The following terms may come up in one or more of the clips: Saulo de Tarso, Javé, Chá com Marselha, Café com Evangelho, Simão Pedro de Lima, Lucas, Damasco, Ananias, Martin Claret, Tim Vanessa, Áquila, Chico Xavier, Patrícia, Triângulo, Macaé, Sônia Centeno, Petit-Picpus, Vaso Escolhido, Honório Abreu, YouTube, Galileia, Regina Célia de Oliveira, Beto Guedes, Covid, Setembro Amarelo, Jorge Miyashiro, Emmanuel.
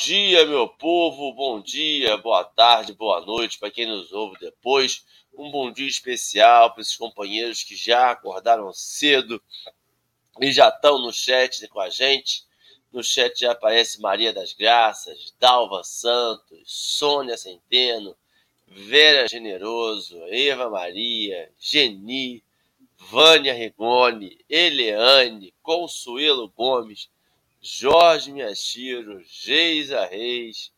dia, meu povo, bom dia, boa tarde, boa noite, para quem nos ouve depois, um bom dia especial para esses companheiros que já acordaram cedo e já estão no chat com a gente. No chat já aparece Maria das Graças, Dalva Santos, Sônia Centeno, Vera Generoso, Eva Maria, Geni, Vânia Rigoni, Eleane, Consuelo Gomes, Jorge Miyashiro, Geisa Reis,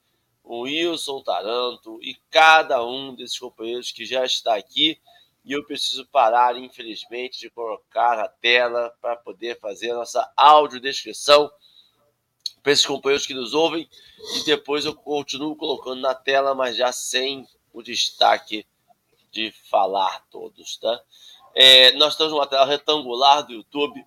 Wilson Taranto e cada um desses companheiros que já está aqui. E eu preciso parar, infelizmente, de colocar a tela para poder fazer a nossa audiodescrição para esses companheiros que nos ouvem, e depois eu continuo colocando na tela, mas já sem o destaque de falar todos, tá? Nós estamos numa tela retangular do YouTube,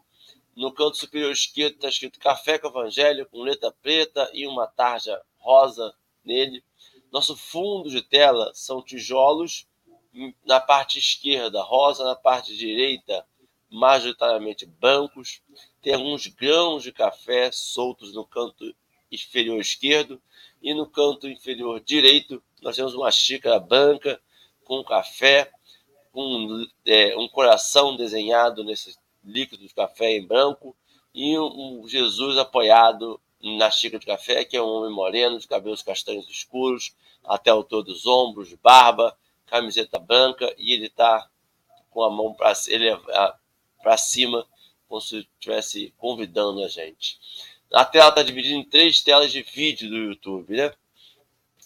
no canto superior esquerdo está escrito Café com Evangelho, com letra preta e uma tarja rosa nele. Nosso fundo de tela são tijolos, na parte esquerda rosa, na parte direita majoritariamente brancos. Tem alguns grãos de café soltos no canto inferior esquerdo, e no canto inferior direito nós temos uma xícara branca com café, com um coração desenhado nesse líquido de café em branco, e um Jesus apoiado na xícara de café, que é um homem moreno, de cabelos castanhos escuros, até o todo dos ombros, barba, camiseta branca, e ele está com a mão para cima, como se estivesse convidando a gente. A tela está dividida em três telas de vídeo do YouTube, né?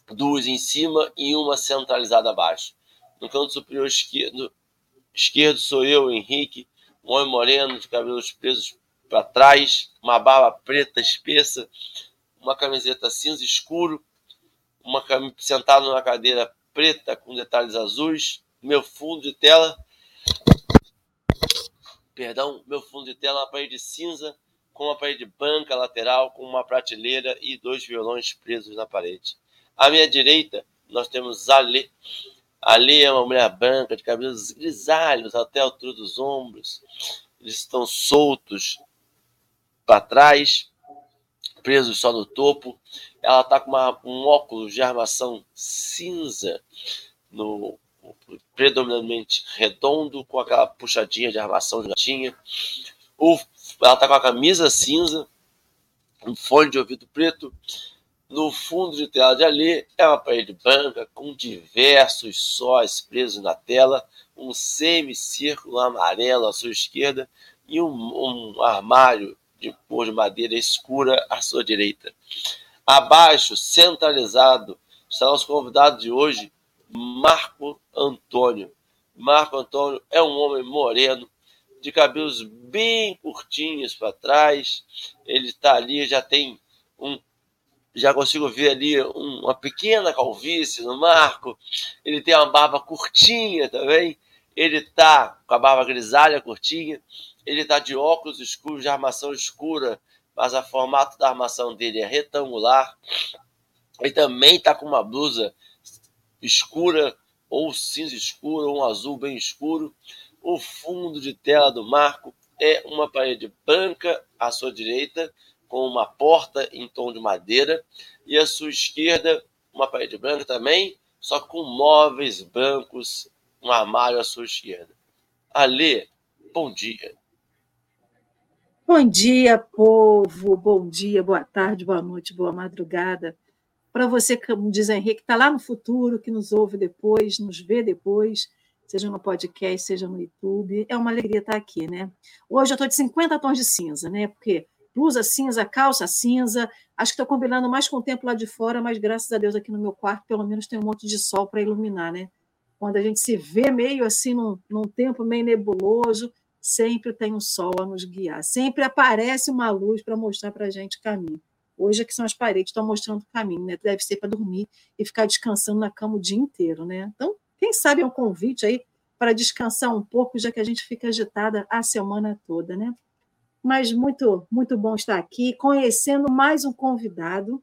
Duas em cima e uma centralizada abaixo. No canto superior esquerdo sou eu, Henrique, um homem moreno de cabelos presos para trás, uma barba preta espessa, uma camiseta cinza escuro, sentado numa cadeira preta com detalhes azuis. Meu fundo de tela é uma parede cinza com uma parede branca lateral, com uma prateleira e dois violões presos na parede. À minha direita nós temos Ale. Ale é uma mulher branca de cabelos grisalhos até a altura dos ombros. Eles estão soltos para trás, presos só no topo. Ela está com um óculos de armação cinza, predominantemente redondo, com aquela puxadinha de armação de gatinha. Ela está com a camisa cinza, um fone de ouvido preto. No fundo de tela de ali é uma parede branca com diversos sóis presos na tela, um semicírculo amarelo à sua esquerda e um armário de cor de madeira escura à sua direita. Abaixo, centralizado, está nosso convidado de hoje, Marco Antônio. Marco Antônio é um homem moreno, de cabelos bem curtinhos para trás. Ele está ali, já consigo ver ali uma pequena calvície no Marco. Ele tem uma barba curtinha também. Ele está com a barba grisalha curtinha. Ele está de óculos escuros, de armação escura, mas o formato da armação dele é retangular. Ele também está com uma blusa escura, ou cinza escura, ou um azul bem escuro. O fundo de tela do Marco é uma parede branca à sua direita, com uma porta em tom de madeira, e à sua esquerda uma parede branca também, só com móveis brancos, um armário à sua esquerda. Alê, bom dia. Bom dia, povo, bom dia, boa tarde, boa noite, boa madrugada. Para você, como diz Henrique, que está lá no futuro, que nos ouve depois, nos vê depois, seja no podcast, seja no YouTube, é uma alegria estar aqui, né? Hoje eu estou de 50 tons de cinza, né? Porque blusa cinza, calça cinza, acho que estou combinando mais com o tempo lá de fora, mas graças a Deus aqui no meu quarto pelo menos tem um monte de sol para iluminar, né? Quando a gente se vê meio assim num tempo meio nebuloso, sempre tem um sol a nos guiar, sempre aparece uma luz para mostrar para a gente o caminho. Hoje aqui são as paredes que estão mostrando o caminho, né? Deve ser para dormir e ficar descansando na cama o dia inteiro, né? Então, quem sabe é um convite aí para descansar um pouco, já que a gente fica agitada a semana toda, né? Mas muito, muito bom estar aqui, conhecendo mais um convidado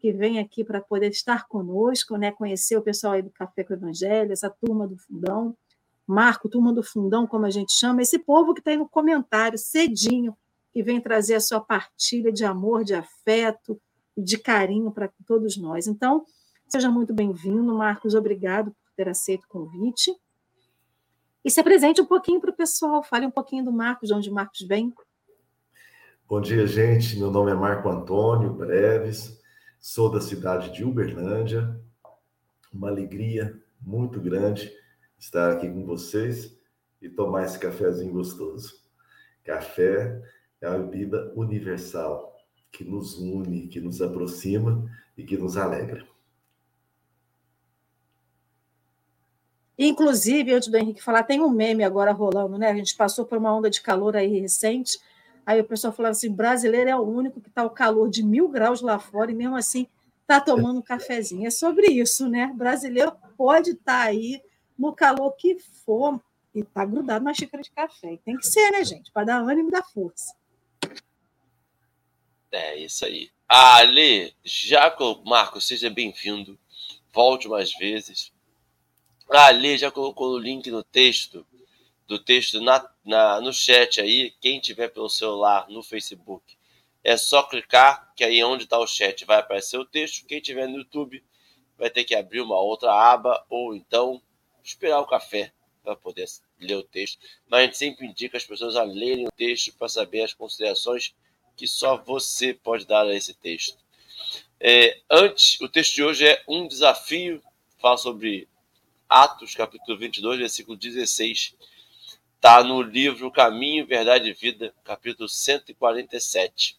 que vem aqui para poder estar conosco, né? Conhecer o pessoal aí do Café com Evangelho, essa turma do Fundão, Marco, turma do Fundão, como a gente chama, esse povo que está aí no comentário, cedinho, que vem trazer a sua partilha de amor, de afeto, de carinho para todos nós. Então, seja muito bem-vindo, Marcos, obrigado por ter aceito o convite. E se apresente um pouquinho para o pessoal, fale um pouquinho do Marcos, de onde o Marcos vem. Bom dia, gente. Meu nome é Marco Antônio Breves, sou da cidade de Uberlândia. Uma alegria muito grande estar aqui com vocês e tomar esse cafezinho gostoso. Café é uma bebida universal, que nos une, que nos aproxima e que nos alegra. Inclusive, antes do Henrique falar, tem um meme agora rolando, né? A gente passou por uma onda de calor aí recente, aí o pessoal falava assim, brasileiro é o único que está o calor de 1.000 graus lá fora e mesmo assim está tomando um cafezinho. É sobre isso, né? Brasileiro pode estar aí no calor que for e está grudado na xícara de café. E tem que ser, né, gente? Para dar ânimo e dar força. É isso aí. Ale, Jacob, Marco, seja bem-vindo. Volte mais vezes. Ale já colocou o link no texto, do texto no chat aí. Quem tiver pelo celular no Facebook, é só clicar, que aí onde está o chat vai aparecer o texto. Quem tiver no YouTube vai ter que abrir uma outra aba ou então esperar o café para poder ler o texto. Mas a gente sempre indica as pessoas a lerem o texto para saber as considerações que só você pode dar a esse texto. O texto de hoje é um desafio, fala sobre Atos, capítulo 22, versículo 16. Está no livro Caminho, Verdade e Vida, capítulo 147.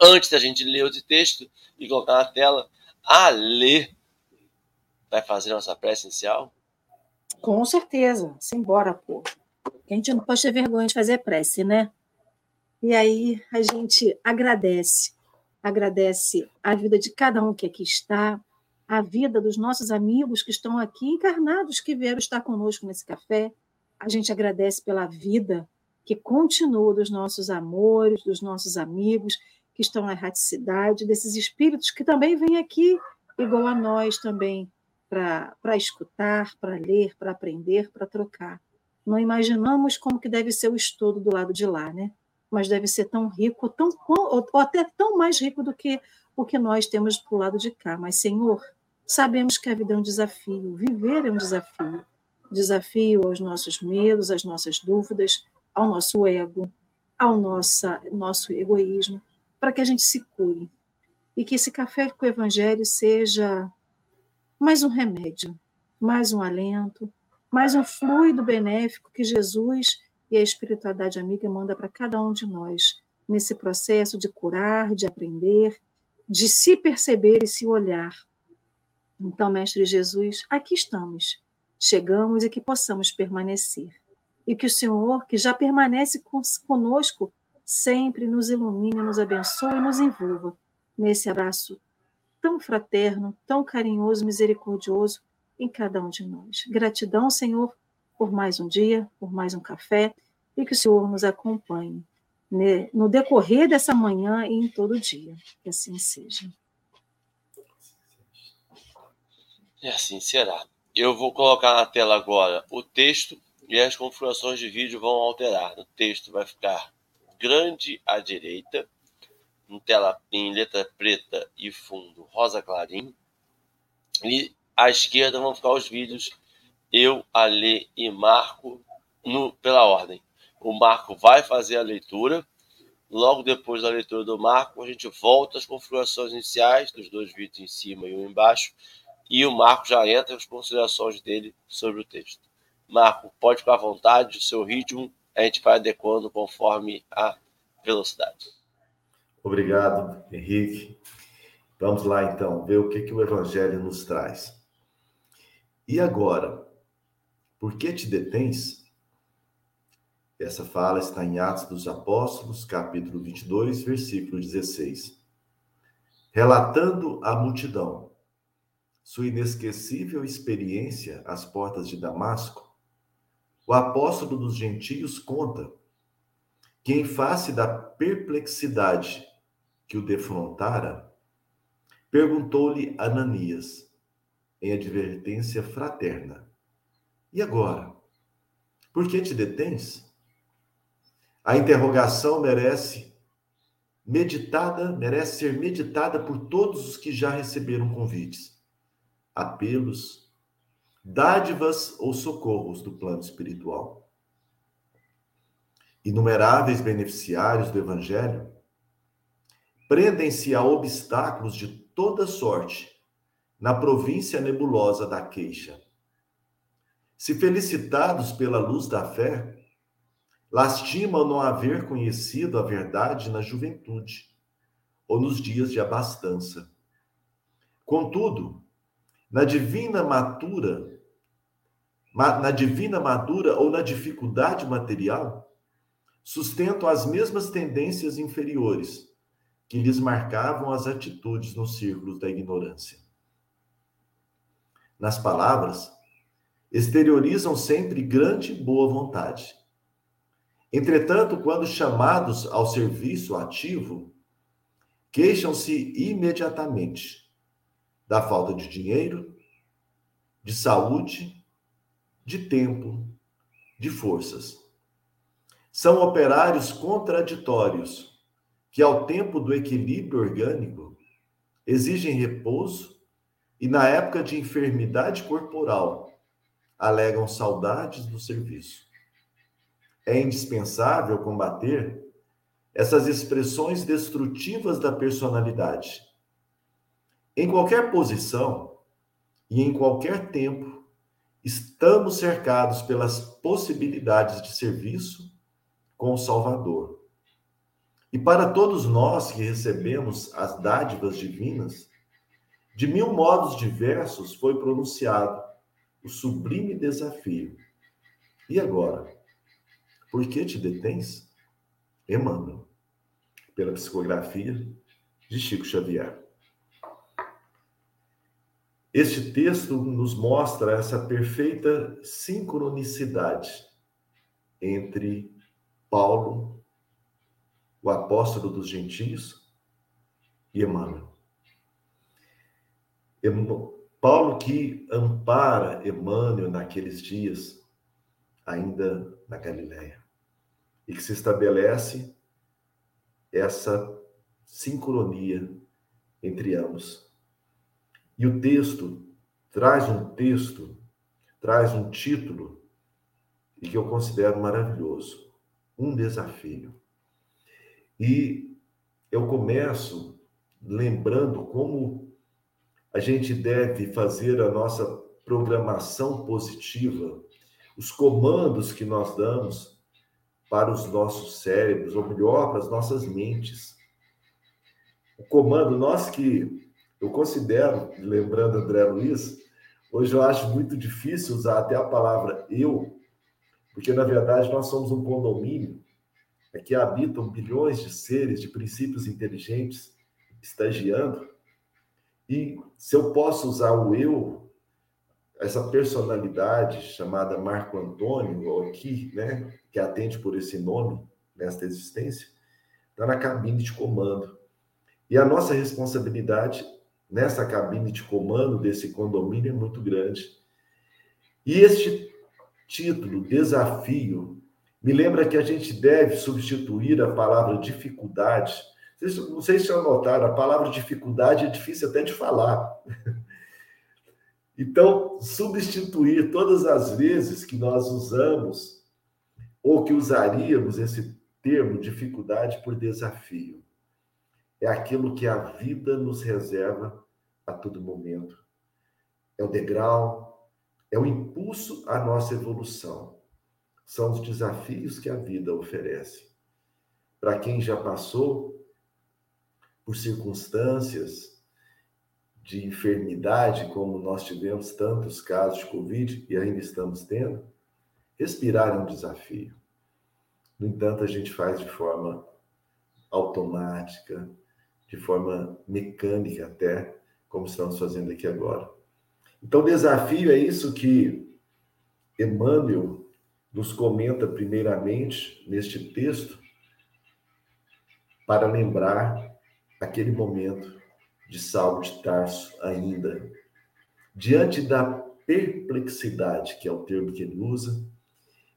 Antes da gente ler esse texto e colocar na tela, a Lê vai fazer a nossa prece inicial? Com certeza, simbora, pô. A gente não pode ter vergonha de fazer prece, né? E aí a gente agradece a vida de cada um que aqui está, a vida dos nossos amigos que estão aqui encarnados, que vieram estar conosco nesse café. A gente agradece pela vida que continua dos nossos amores, dos nossos amigos que estão na erraticidade, desses espíritos que também vêm aqui, igual a nós também, para escutar, para ler, para aprender, para trocar. Não imaginamos como que deve ser o estudo do lado de lá, né? Mas deve ser tão rico, ou até tão mais rico do que o que nós temos para o lado de cá. Mas, Senhor, sabemos que a vida é um desafio, viver é um desafio. Desafio aos nossos medos, às nossas dúvidas, ao nosso ego, ao nosso egoísmo, para que a gente se cure. E que esse café com o Evangelho seja mais um remédio, mais um alento, mais um fluido benéfico que Jesus e a espiritualidade amiga manda para cada um de nós, nesse processo de curar, de aprender, de se perceber e se olhar. Então, Mestre Jesus, aqui estamos, chegamos e que possamos permanecer. E que o Senhor, que já permanece conosco, sempre nos ilumine, nos abençoe e nos envolva nesse abraço tão fraterno, tão carinhoso, misericordioso em cada um de nós. Gratidão, Senhor, por mais um dia, por mais um café, e que o Senhor nos acompanhe, né, no decorrer dessa manhã e em todo dia. Que assim seja. E assim será. Eu vou colocar na tela agora o texto e as configurações de vídeo vão alterar. O texto vai ficar grande à direita, em letra preta e fundo rosa clarinho. E à esquerda vão ficar os vídeos. Eu, Ale e Marco, pela ordem. O Marco vai fazer a leitura. Logo depois da leitura do Marco, a gente volta às configurações iniciais, dos dois vídeos em cima e um embaixo. E o Marco já entra as considerações dele sobre o texto. Marco, pode ficar à vontade, o seu ritmo, a gente vai adequando conforme a velocidade. Obrigado, Henrique. Vamos lá, então, ver o que o Evangelho nos traz. E agora? Por que te detens? Essa fala está em Atos dos Apóstolos, capítulo 22, versículo 16. Relatando à multidão sua inesquecível experiência às portas de Damasco, o apóstolo dos gentios conta que, em face da perplexidade que o defrontara, perguntou-lhe Ananias, em advertência fraterna: e agora? Por que te detens? A interrogação merece meditada, merece ser meditada por todos os que já receberam convites, apelos, dádivas ou socorros do plano espiritual. Inumeráveis beneficiários do Evangelho prendem-se a obstáculos de toda sorte na província nebulosa da queixa. Se felicitados pela luz da fé, lastimam não haver conhecido a verdade na juventude ou nos dias de abastança. Contudo, na divina madura ou na dificuldade material, sustentam as mesmas tendências inferiores que lhes marcavam as atitudes nos círculos da ignorância. Nas palavras, exteriorizam sempre grande e boa vontade. Entretanto, quando chamados ao serviço ativo, queixam-se imediatamente da falta de dinheiro, de saúde, de tempo, de forças. São operários contraditórios que, ao tempo do equilíbrio orgânico, exigem repouso e, na época de enfermidade corporal, alegam saudades do serviço. É indispensável combater essas expressões destrutivas da personalidade. Em qualquer posição e em qualquer tempo, estamos cercados pelas possibilidades de serviço com o Salvador. E para todos nós que recebemos as dádivas divinas, de mil modos diversos foi pronunciado o sublime desafio. E agora? Por que te detens? Emmanuel, pela psicografia de Chico Xavier. Este texto nos mostra essa perfeita sincronicidade entre Paulo, o apóstolo dos gentios, e Emmanuel. Paulo que ampara Emmanuel naqueles dias, ainda na Galileia, e que se estabelece essa sincronia entre ambos. E o texto, traz um título, e que eu considero maravilhoso, um desafio. E eu começo lembrando como a gente deve fazer a nossa programação positiva, os comandos que nós damos para os nossos cérebros, ou melhor, para as nossas mentes. O comando nosso que eu considero, lembrando André Luiz, hoje eu acho muito difícil usar até a palavra eu, porque, na verdade, nós somos um condomínio em que habitam bilhões de seres, de princípios inteligentes, estagiando. E se eu posso usar o eu, essa personalidade chamada Marco Antônio, ou aqui, né, que atende por esse nome, nesta existência, está na cabine de comando. E a nossa responsabilidade nessa cabine de comando desse condomínio é muito grande. E este título, desafio, me lembra que a gente deve substituir a palavra dificuldade. Não sei se já notaram, a palavra dificuldade é difícil até de falar. Então, substituir todas as vezes que nós usamos ou que usaríamos esse termo dificuldade por desafio. É aquilo que a vida nos reserva a todo momento. É o degrau, é o impulso à nossa evolução. São os desafios que a vida oferece. Para quem já passou por circunstâncias de enfermidade, como nós tivemos tantos casos de Covid e ainda estamos tendo, respirar é um desafio. No entanto, a gente faz de forma automática, de forma mecânica até, como estamos fazendo aqui agora. Então, desafio é isso que Emmanuel nos comenta primeiramente neste texto, para lembrar aquele momento de Saulo de Tarso ainda, diante da perplexidade, que é o termo que ele usa,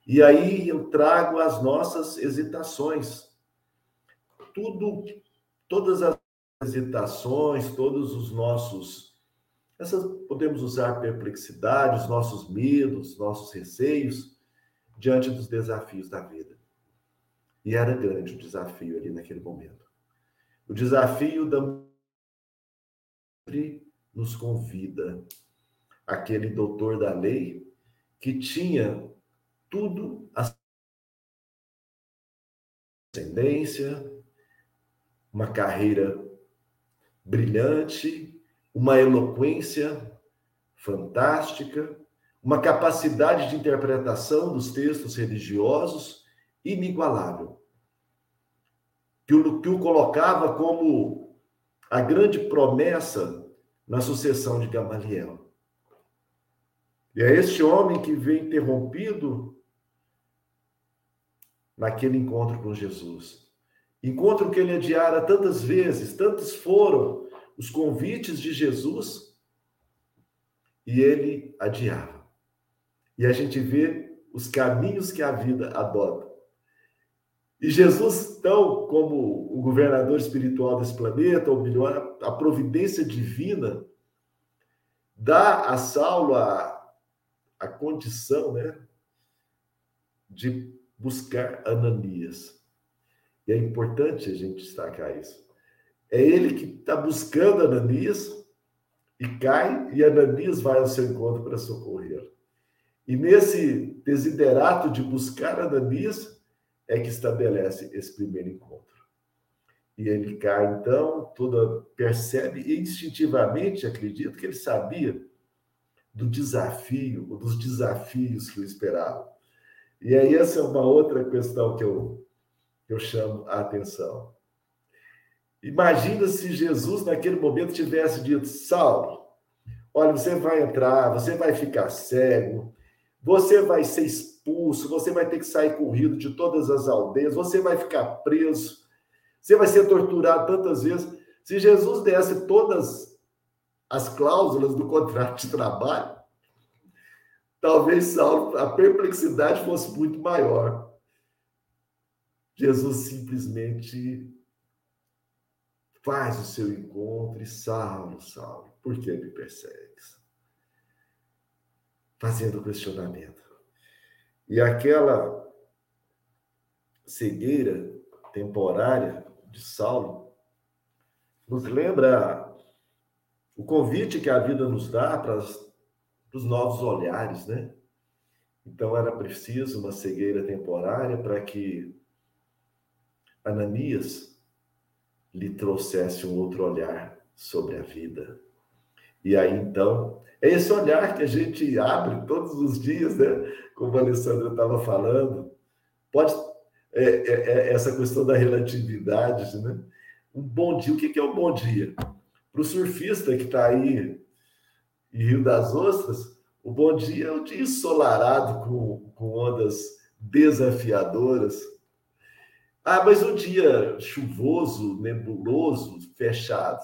e aí eu trago as nossas hesitações. Tudo todas as hesitações, todos os nossos... podemos usar perplexidade, os nossos medos, nossos receios, diante dos desafios da vida. E era grande o desafio ali naquele momento. O desafio nos convida aquele doutor da lei que tinha tudo a ascendência, uma carreira brilhante, uma eloquência fantástica, uma capacidade de interpretação dos textos religiosos inigualável, que o colocava como a grande promessa na sucessão de Gamaliel. E é este homem que vem interrompido naquele encontro com Jesus. Encontro que ele adiara tantas vezes, tantos foram os convites de Jesus, e ele adiava. E a gente vê os caminhos que a vida adota. E Jesus, então, como o governador espiritual desse planeta, ou melhor, a providência divina, dá a Saulo a condição, né, de buscar Ananias. E é importante a gente destacar isso. É ele que está buscando Ananias e cai, e Ananias vai ao seu encontro para socorrer. E nesse desiderato de buscar Ananias é que estabelece esse primeiro encontro. E ele cai, então, percebe e instintivamente, acredito que ele sabia do desafio, ou dos desafios que o esperava. E aí essa é uma outra questão que eu chamo a atenção. Imagina se Jesus, naquele momento, tivesse dito: Saulo, olha, você vai entrar, você vai ficar cego, você vai ser expulso, você vai ter que sair corrido de todas as aldeias, você vai ficar preso, você vai ser torturado tantas vezes. Se Jesus desse todas as cláusulas do contrato de trabalho, talvez Saulo, a perplexidade fosse muito maior. Jesus simplesmente faz o seu encontro e: Saulo, Saulo, por que me persegues? Fazendo questionamento. E aquela cegueira temporária de Saulo nos lembra o convite que a vida nos dá para os novos olhares, né? Então era preciso uma cegueira temporária para que Ananias lhe trouxesse um outro olhar sobre a vida. E aí, então, é esse olhar que a gente abre todos os dias, né? Como a Alessandra estava falando. Essa questão da relatividade, né? Um bom dia. O que é um bom dia? Para o surfista que está aí em Rio das Ostras, o bom dia é um dia ensolarado com ondas desafiadoras. Ah, mas um dia chuvoso, nebuloso, fechado.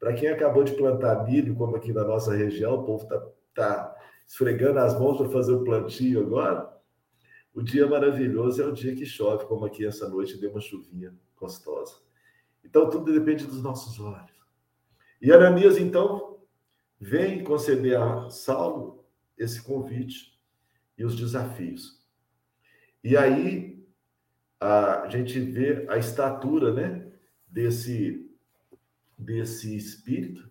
Para quem acabou de plantar milho, como aqui na nossa região, o povo tá esfregando as mãos para fazer o plantio agora. O dia maravilhoso é o dia que chove, como aqui essa noite, deu uma chuvinha gostosa. Então, tudo depende dos nossos olhos. E Ananias, então, vem conceder a Saulo esse convite e os desafios. E aí a gente vê a estatura, né, desse espírito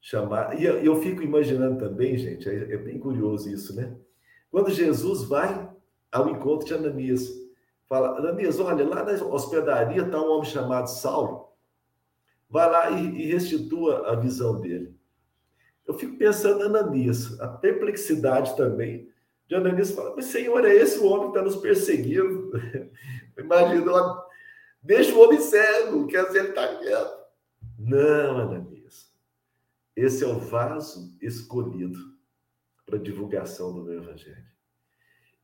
chamado. E eu fico imaginando também, gente, é bem curioso isso, né? Quando Jesus vai ao encontro de Ananias, fala: Ananias, olha, lá na hospedaria está um homem chamado Saulo, vai lá e restitua a visão dele. Eu fico pensando em Ananias, a perplexidade também de Ananias. Fala: mas, Senhor, é esse o homem que está nos perseguindo? Imagina, ó, deixa o homem cego, quer dizer, ele está quieto. Não, Ananias, esse é o vaso escolhido para divulgação do meu evangelho.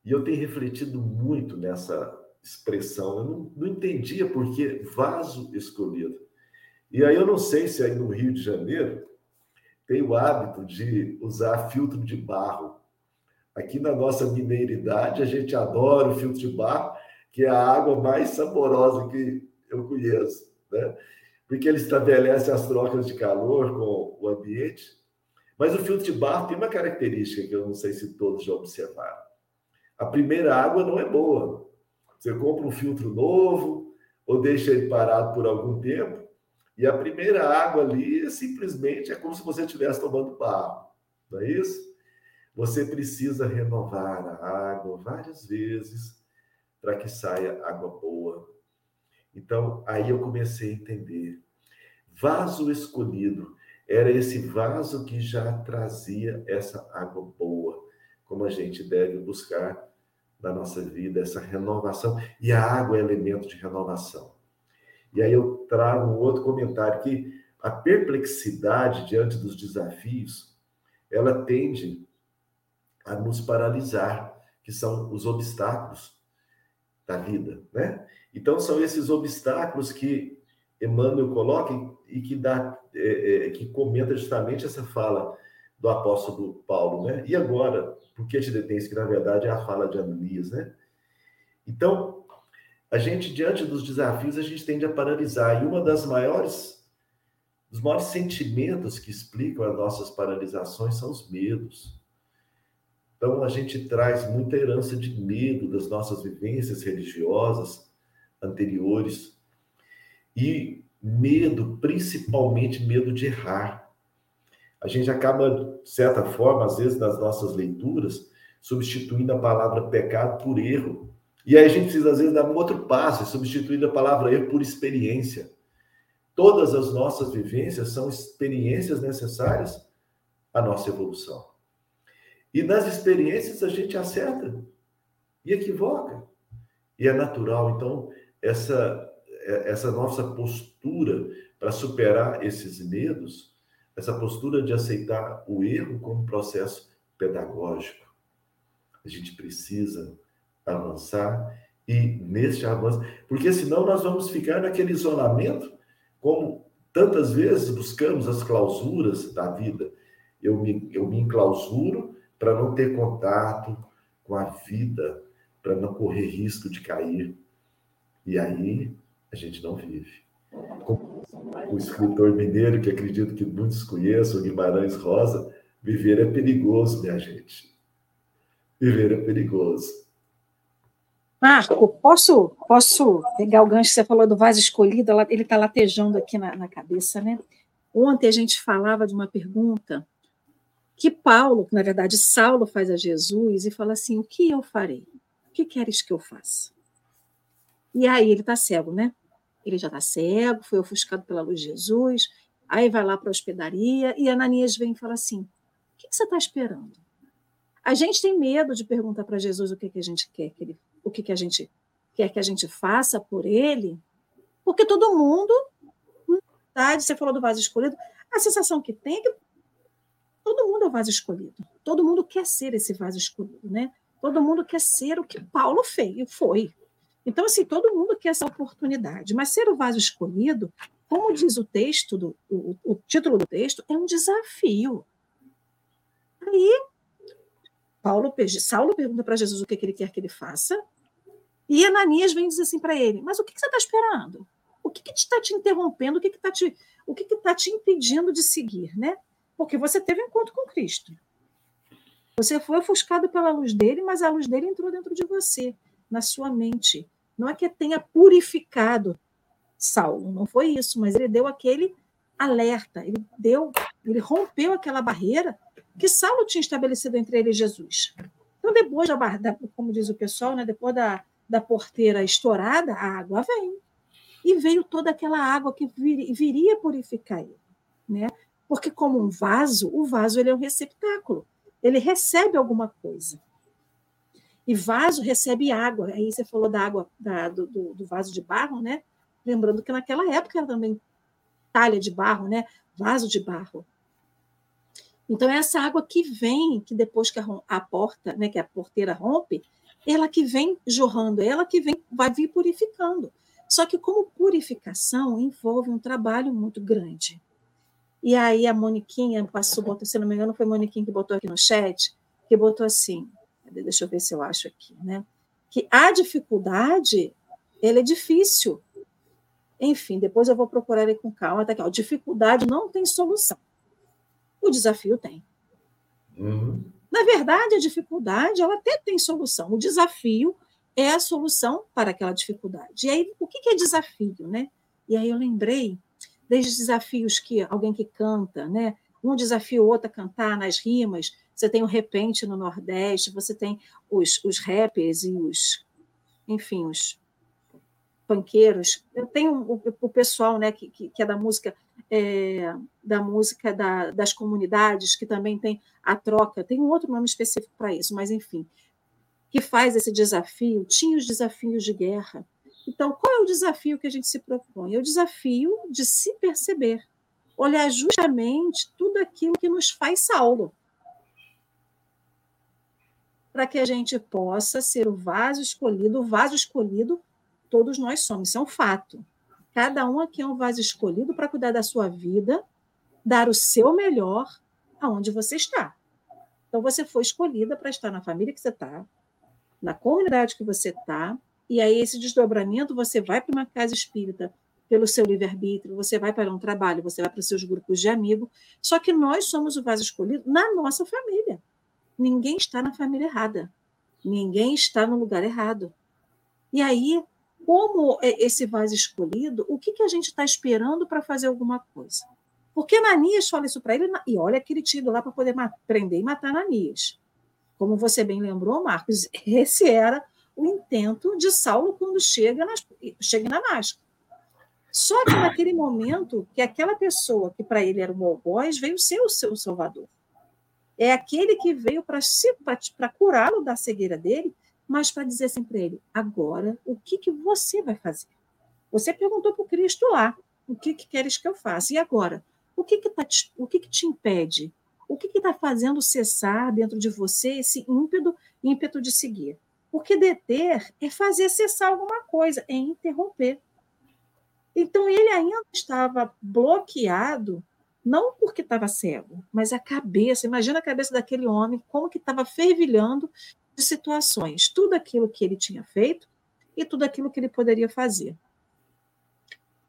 E eu tenho refletido muito nessa expressão, eu não entendia por que vaso escolhido. E aí eu não sei se aí no Rio de Janeiro tem o hábito de usar filtro de barro. Aqui na nossa mineiridade, a gente adora o filtro de barro, que é a água mais saborosa que eu conheço. né? Porque ele estabelece as trocas de calor com o ambiente. Mas o filtro de barro tem uma característica que eu não sei se todos já observaram. A primeira água não é boa. Você compra um filtro novo ou deixa ele parado por algum tempo e a primeira água ali simplesmente é como se você estivesse tomando barro. Não é isso? Você precisa renovar a água várias vezes para que saia água boa. Então, aí eu comecei a entender. Vaso escolhido era esse vaso que já trazia essa água boa, como a gente deve buscar na nossa vida, essa renovação. E a água é elemento de renovação. E aí eu trago um outro comentário, que a perplexidade diante dos desafios, ela tende a nos paralisar, que são os obstáculos da vida, né? Então, são esses obstáculos que Emmanuel coloca e que que comenta justamente essa fala do apóstolo Paulo, né? E agora, por que te detens? Que, na verdade, é a fala de Ananias, né? Então, a gente, diante dos desafios, a gente tende a paralisar. E uma das maiores, dos maiores sentimentos que explicam as nossas paralisações são os medos. Então, a gente traz muita herança de medo das nossas vivências religiosas anteriores. E medo, principalmente medo de errar. A gente acaba, de certa forma, às vezes, nas nossas leituras, substituindo a palavra pecado por erro. E aí a gente precisa, às vezes, dar um outro passo, substituindo a palavra erro por experiência. Todas as nossas vivências são experiências necessárias à nossa evolução. E nas experiências a gente acerta e equivoca. E é natural, então, essa nossa postura para superar esses medos, essa postura de aceitar o erro como processo pedagógico. A gente precisa avançar e, neste avanço, porque senão nós vamos ficar naquele isolamento, como tantas vezes buscamos as clausuras da vida. Eu me enclausuro para não ter contato com a vida, para não correr risco de cair. E aí a gente não vive. Como o escritor mineiro, que acredito que muitos conheçam, Guimarães Rosa, viver é perigoso, minha gente. Viver é perigoso. Marco, posso pegar o gancho que você falou do vaso escolhido? Ele está latejando aqui na cabeça, né? Ontem a gente falava de uma pergunta que Paulo, que na verdade Saulo, faz a Jesus e fala assim: o que eu farei? O que queres que eu faça? E aí ele está cego, né? Ele já está cego, foi ofuscado pela luz de Jesus, aí vai lá para a hospedaria e Ananias vem e fala assim: o que você está esperando? A gente tem medo de perguntar para Jesus o que a gente quer que a gente faça por ele, porque todo mundo, você falou do vaso escolhido, a sensação que tem é que todo mundo é o vaso escolhido, todo mundo quer ser esse vaso escolhido, né? Todo mundo quer ser o que Paulo fez e foi. Então, assim, todo mundo quer essa oportunidade, mas ser o vaso escolhido, como diz o texto, o título do texto, é um desafio. Aí, Saulo pergunta para Jesus o que ele quer que ele faça, e Ananias vem dizer assim para ele: mas o que você está esperando? O que está te interrompendo? O que está te impedindo de seguir, né? Porque você teve um encontro com Cristo. Você foi ofuscado pela luz dele, mas a luz dele entrou dentro de você, na sua mente. Não é que tenha purificado Saulo, não foi isso, mas ele deu aquele alerta, ele rompeu aquela barreira que Saulo tinha estabelecido entre ele e Jesus. Então, depois como diz o pessoal, né, depois da porteira estourada, a água vem. E veio toda aquela água que viria purificar ele, né? Porque como um vaso, o vaso ele é um receptáculo, ele recebe alguma coisa. E vaso recebe água. Aí você falou da água do vaso de barro, né? Lembrando que naquela época era também talha de barro, né? Vaso de barro. Então é essa água que vem, que depois que a porta, né, que a porteira rompe, ela que vem jorrando, ela que vem, vai vir purificando. Só que como purificação envolve um trabalho muito grande. E aí a Moniquinha botou, se não me engano, foi a Moniquinha que botou aqui no chat, que botou assim, deixa eu ver se eu acho aqui, né? Que a dificuldade, ela é difícil, Enfim, depois eu vou procurar aí com calma. Tá aqui, ó, dificuldade não tem solução. O desafio tem. Uhum. Na verdade, a dificuldade, ela até tem solução. O desafio é a solução para aquela dificuldade. E aí, o que é desafio, né? E aí eu lembrei, desde desafios que alguém que canta, né? Um desafia o outro a cantar nas rimas. Você tem o repente no Nordeste, você tem os rappers e os... Enfim, os... panqueiros. Eu tenho o pessoal, né, que é da música, das comunidades, que também tem a troca, tem um outro nome específico para isso, mas enfim, que faz esse desafio, tinha os desafios de guerra. Então, qual é o desafio que a gente se propõe? É o desafio de se perceber, olhar justamente tudo aquilo que nos faz Saulo, para que a gente possa ser o vaso escolhido. Todos nós somos, isso é um fato. Cada um aqui é um vaso escolhido para cuidar da sua vida, dar o seu melhor aonde você está. Então, você foi escolhida para estar na família que você está, na comunidade que você está, e aí esse desdobramento, você vai para uma casa espírita pelo seu livre-arbítrio, você vai para um trabalho, você vai para os seus grupos de amigos, só que nós somos o vaso escolhido na nossa família. Ninguém está na família errada. Ninguém está no lugar errado. E aí... como esse vaso escolhido, o que a gente está esperando para fazer alguma coisa? Porque Ananias fala isso para ele, e olha aquele tiro lá para poder prender e matar Ananias. Como você bem lembrou, Marcos, esse era o intento de Saulo quando chega em Damasco. Só que naquele momento, que aquela pessoa que para ele era um algoz, veio ser o seu salvador. É aquele que veio para curá-lo da cegueira dele, mas para dizer assim para ele, agora, o que você vai fazer? Você perguntou para o Cristo lá, o que queres que eu faça? E agora, o que te impede? O que está fazendo cessar dentro de você esse ímpeto de seguir? Porque deter é fazer cessar alguma coisa, é interromper. Então, ele ainda estava bloqueado, não porque estava cego, mas a cabeça. Imagina a cabeça daquele homem, como que estava fervilhando de situações, tudo aquilo que ele tinha feito e tudo aquilo que ele poderia fazer.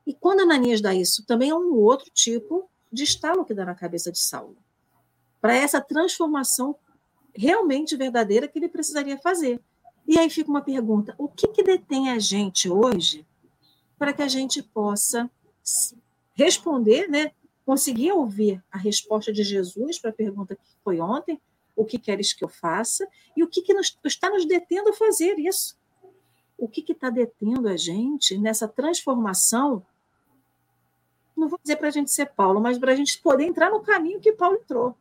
E quando Ananias dá isso, também é um outro tipo de estalo que dá na cabeça de Saulo, para essa transformação realmente verdadeira que ele precisaria fazer. E aí fica uma pergunta, o que detém a gente hoje para que a gente possa responder, né? Conseguir ouvir a resposta de Jesus para a pergunta que foi ontem, o que queres que eu faça, e o que está nos detendo a fazer isso. O que está detendo a gente nessa transformação, não vou dizer para a gente ser Paulo, mas para a gente poder entrar no caminho que Paulo entrou.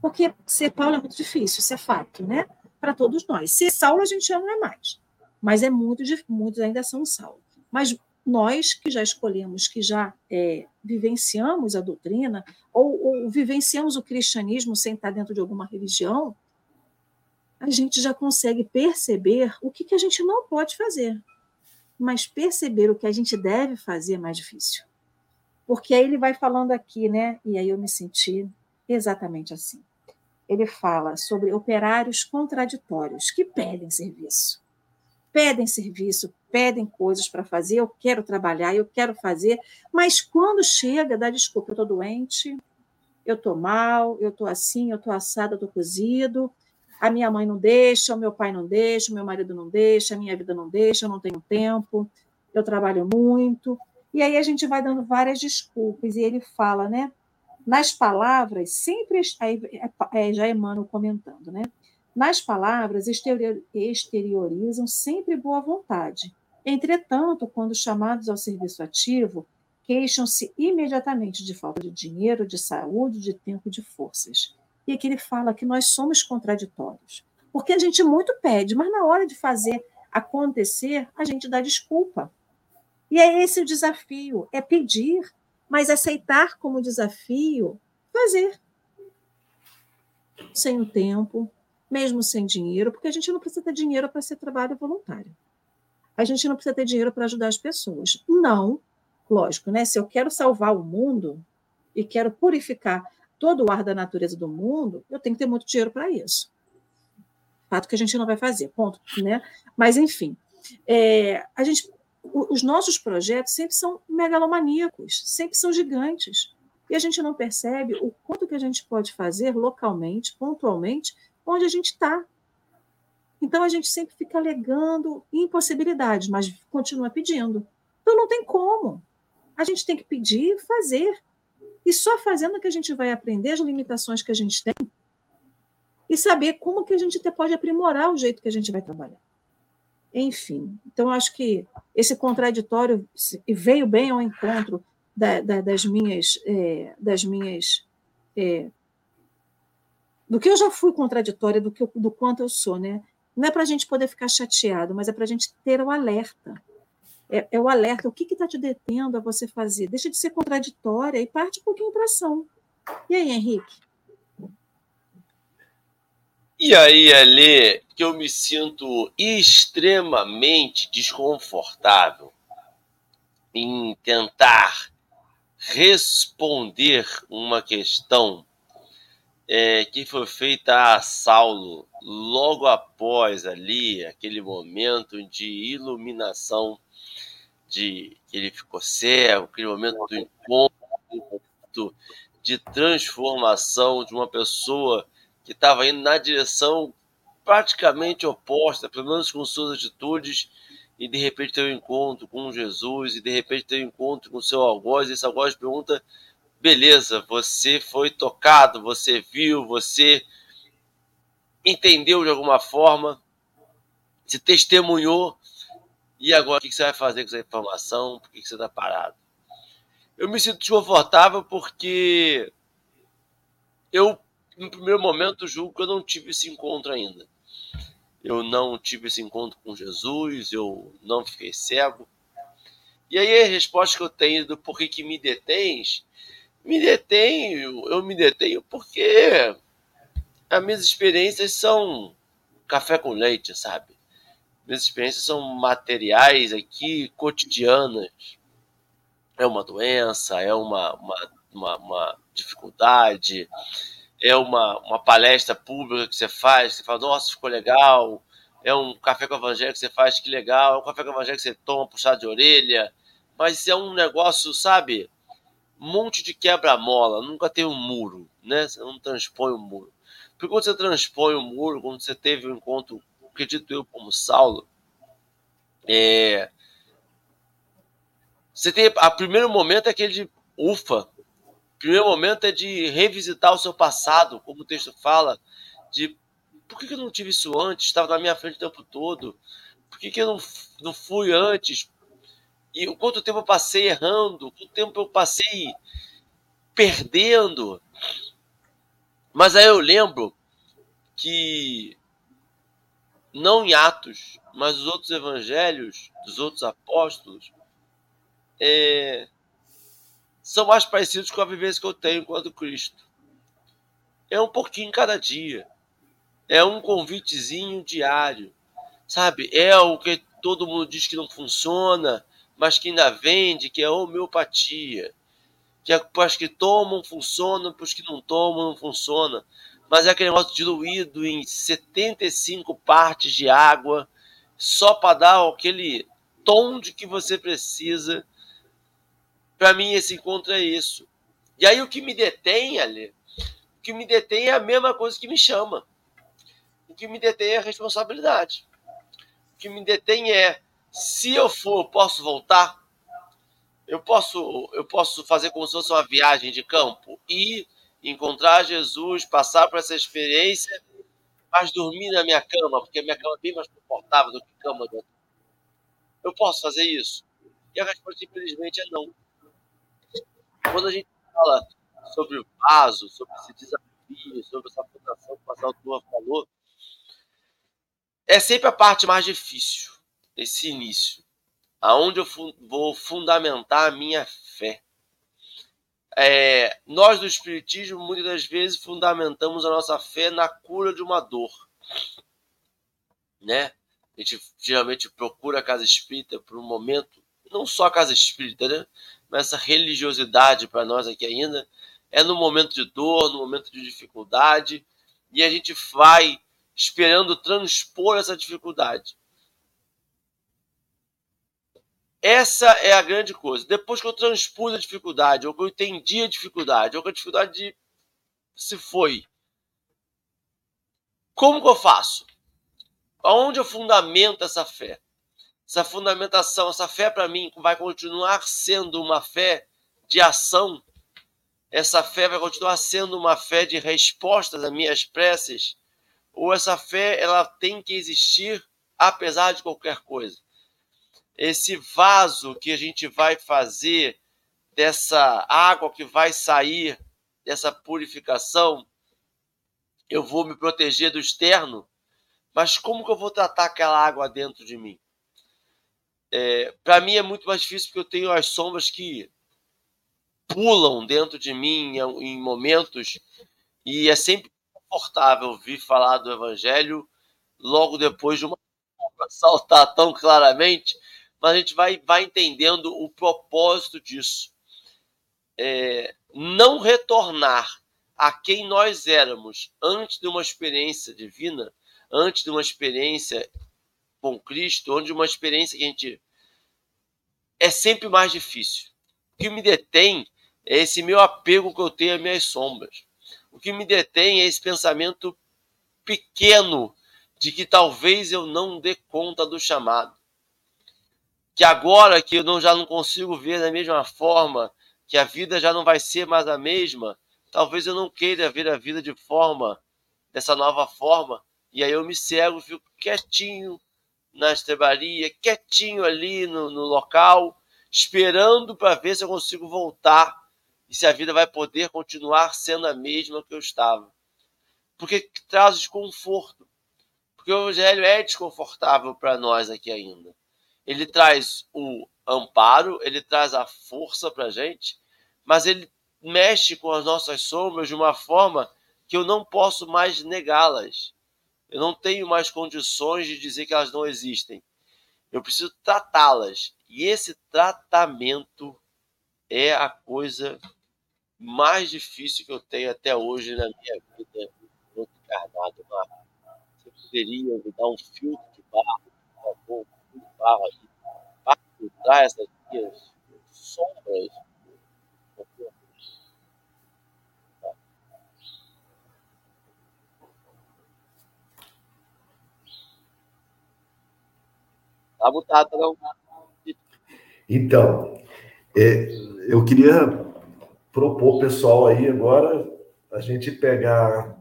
Porque ser Paulo é muito difícil, isso é fato, né? Para todos nós. Ser Saulo a gente já não é mais, mas é muito difícil, muitos ainda são Saulo. Mas nós que já escolhemos, que já vivenciamos a doutrina, ou vivenciamos o cristianismo sem estar dentro de alguma religião, a gente já consegue perceber o que a gente não pode fazer. Mas perceber o que a gente deve fazer é mais difícil. Porque aí ele vai falando aqui, né? E aí eu me senti exatamente assim. Ele fala sobre operários contraditórios que pedem serviço, pedem coisas para fazer, eu quero trabalhar, eu quero fazer, mas quando chega, dá desculpa, eu estou doente, eu estou mal, eu estou assim, eu estou assado, eu estou cozido, a minha mãe não deixa, o meu pai não deixa, o meu marido não deixa, a minha vida não deixa, eu não tenho tempo, eu trabalho muito. E aí a gente vai dando várias desculpas, e ele fala, né? Nas palavras, sempre está... já Emmanuel comentando, né? Nas palavras, exteriorizam sempre boa vontade. Entretanto, quando chamados ao serviço ativo, queixam-se imediatamente de falta de dinheiro, de saúde, de tempo e de forças. E aqui ele fala que nós somos contraditórios, porque a gente muito pede, mas na hora de fazer acontecer, a gente dá desculpa. E é esse o desafio, é pedir, mas aceitar como desafio fazer. Sem o tempo... mesmo sem dinheiro, porque a gente não precisa ter dinheiro para ser trabalho voluntário. A gente não precisa ter dinheiro para ajudar as pessoas. Não, lógico, né? Se eu quero salvar o mundo e quero purificar todo o ar da natureza do mundo, eu tenho que ter muito dinheiro para isso. Fato que a gente não vai fazer, ponto, né? Mas, enfim, a gente os nossos projetos sempre são megalomaníacos, sempre são gigantes. E a gente não percebe o quanto que a gente pode fazer localmente, pontualmente, onde a gente está. Então, a gente sempre fica alegando impossibilidades, mas continua pedindo. Então, não tem como. A gente tem que pedir e fazer. E só fazendo que a gente vai aprender as limitações que a gente tem e saber como que a gente até pode aprimorar o jeito que a gente vai trabalhar. Enfim, então acho que esse contraditório veio bem ao encontro das minhas do que eu já fui contraditória, do quanto eu sou, né? Não é para a gente poder ficar chateado, mas é para a gente ter o alerta. É o alerta, o que está te detendo a você fazer? Deixa de ser contraditória e parte um pouquinho para ação. E aí, Henrique? E aí, Alê, que eu me sinto extremamente desconfortável em tentar responder uma questão que foi feita a Saulo logo após ali, aquele momento de iluminação que ele ficou cego, aquele momento do encontro, de transformação de uma pessoa que estava indo na direção praticamente oposta, pelo menos com suas atitudes, e de repente tem um encontro com Jesus, e de repente tem um encontro com o seu algoz, e esse algoz pergunta, beleza, você foi tocado, você viu, você entendeu de alguma forma, se testemunhou. E agora, o que você vai fazer com essa informação? Por que você está parado? Eu me sinto desconfortável porque eu, no primeiro momento, julgo que eu não tive esse encontro ainda. Eu não tive esse encontro com Jesus, eu não fiquei cego. E aí a resposta que eu tenho do porquê que me detenho porque as minhas experiências são café com leite, sabe? Minhas experiências são materiais aqui, cotidianas. É uma doença, é uma dificuldade, é uma palestra pública que você fala, nossa, ficou legal, é um café com evangelho que você faz, que legal, é um café com evangelho que você toma, puxado de orelha, mas é um negócio, sabe, um monte de quebra-mola, nunca tem um muro, né? Você não transpõe um muro. Porque quando você transpõe um muro, quando você teve um encontro, acredito eu, como Saulo, você tem, a primeiro momento é aquele de ufa, primeiro momento é de revisitar o seu passado, como o texto fala, de por que eu não tive isso antes, estava na minha frente o tempo todo, por que eu não fui antes, e o quanto tempo eu passei errando, quanto tempo eu passei perdendo. Mas aí eu lembro que não em Atos, mas os outros evangelhos, dos outros apóstolos, são mais parecidos com a vivência que eu tenho enquanto Cristo. É um pouquinho cada dia. É um convitezinho diário. Sabe? É o que todo mundo diz que não funciona, mas que ainda vende, que é homeopatia. Que é para os que tomam, funciona, para os que não tomam, não funciona. Mas é aquele negócio diluído em 75 partes de água, só para dar aquele tom de que você precisa. Para mim, esse encontro é isso. E aí, o que me detém, Ale, o que me detém é a mesma coisa que me chama. O que me detém é a responsabilidade. O que me detém é, se eu for, eu posso voltar? Eu posso fazer como se fosse uma viagem de campo e encontrar Jesus, passar por essa experiência, mas dormir na minha cama, porque a minha cama é bem mais confortável do que a cama do outro. Eu posso fazer isso? E a resposta, infelizmente, é não. Quando a gente fala sobre o vaso, sobre esse desafio, sobre essa fundação que o Marcelo Turra falou, é sempre a parte mais difícil, esse início, aonde eu vou fundamentar a minha fé. Nós do Espiritismo muitas das vezes fundamentamos a nossa fé na cura de uma dor, né? A gente geralmente procura a casa espírita por um momento, não só a casa espírita, né? Mas essa religiosidade para nós aqui ainda é no momento de dor, no momento de dificuldade, e a gente vai esperando transpor essa dificuldade. Essa é a grande coisa. Depois que eu transpus a dificuldade, ou que eu entendi a dificuldade, ou que a dificuldade se foi, como que eu faço? Aonde eu fundamento essa fé? Essa fundamentação, essa fé para mim vai continuar sendo uma fé de ação. Essa fé vai continuar sendo uma fé de respostas às minhas preces. Ou essa fé ela tem que existir apesar de qualquer coisa. Esse vaso que a gente vai fazer, dessa água que vai sair, dessa purificação, eu vou me proteger do externo, mas como que eu vou tratar aquela água dentro de mim? Para mim é muito mais difícil porque eu tenho as sombras que pulam dentro de mim em momentos e é sempre confortável ouvir falar do Evangelho logo depois de uma sombra saltar tão claramente, mas a gente vai entendendo o propósito disso. Não retornar a quem nós éramos antes de uma experiência divina, antes de uma experiência com Cristo, onde uma experiência que a gente... é sempre mais difícil. O que me detém é esse meu apego que eu tenho às minhas sombras. O que me detém é esse pensamento pequeno de que talvez eu não dê conta do chamado. Que agora que eu já não consigo ver da mesma forma, que a vida já não vai ser mais a mesma, talvez eu não queira ver a vida dessa nova forma, e aí eu me cego, fico quietinho na estrebaria, quietinho ali no local, esperando para ver se eu consigo voltar e se a vida vai poder continuar sendo a mesma que eu estava. Porque traz desconforto. Porque o Evangelho é desconfortável para nós aqui ainda. Ele traz o amparo, ele traz a força para a gente, mas ele mexe com as nossas sombras de uma forma que eu não posso mais negá-las. Eu não tenho mais condições de dizer que elas não existem. Eu preciso tratá-las. E esse tratamento é a coisa mais difícil que eu tenho até hoje na minha vida. Muito encarnado, Marco. Você poderia me dar um filtro de barro, por favor, um filtro de barro aí, para filtrar essas minhas sombras? Tá mutado, não. Então, eu queria propor, pessoal, aí agora a gente pegar,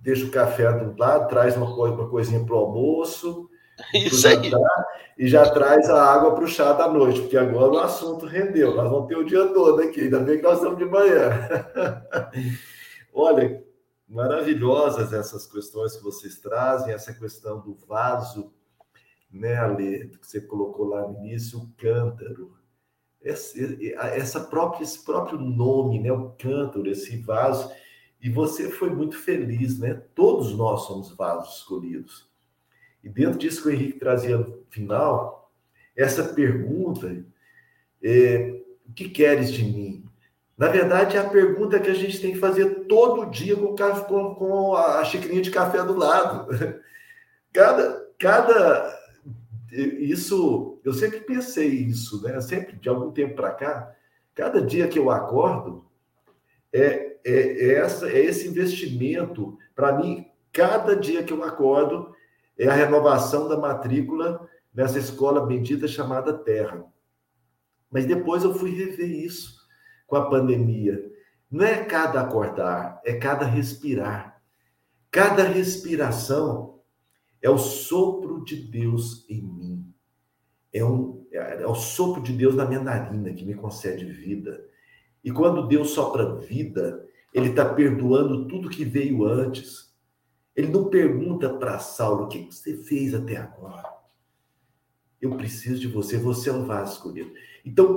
deixa o café do lado, traz uma coisinha para o almoço, isso aí. Jantar, e já traz a água para o chá da noite, porque agora o assunto rendeu, nós vamos ter o dia todo aqui, ainda bem que nós estamos de manhã. Olha, maravilhosas essas questões que vocês trazem, essa questão do vaso, né, Ale, que você colocou lá no início, o cântaro, esse próprio nome, né, o cântaro, esse vaso, e você foi muito feliz, né? Todos nós somos vasos escolhidos. E dentro disso que o Henrique trazia no final, essa pergunta, o que queres de mim? Na verdade, é a pergunta que a gente tem que fazer todo dia com a xicrinha de café do lado. Isso, eu sempre pensei isso, né? Sempre, de algum tempo para cá, cada dia que eu acordo, é esse investimento. Para mim, cada dia que eu acordo, é a renovação da matrícula nessa escola bendita chamada Terra. Mas depois eu fui rever isso com a pandemia. Não é cada acordar, é cada respirar. Cada respiração é o sopro de Deus em mim. É o sopro de Deus na minha narina, que me concede vida. E quando Deus sopra vida, ele está perdoando tudo que veio antes. Ele não pergunta para Saulo, o que você fez até agora? Eu preciso de você, você é um vaso escolhido. Então,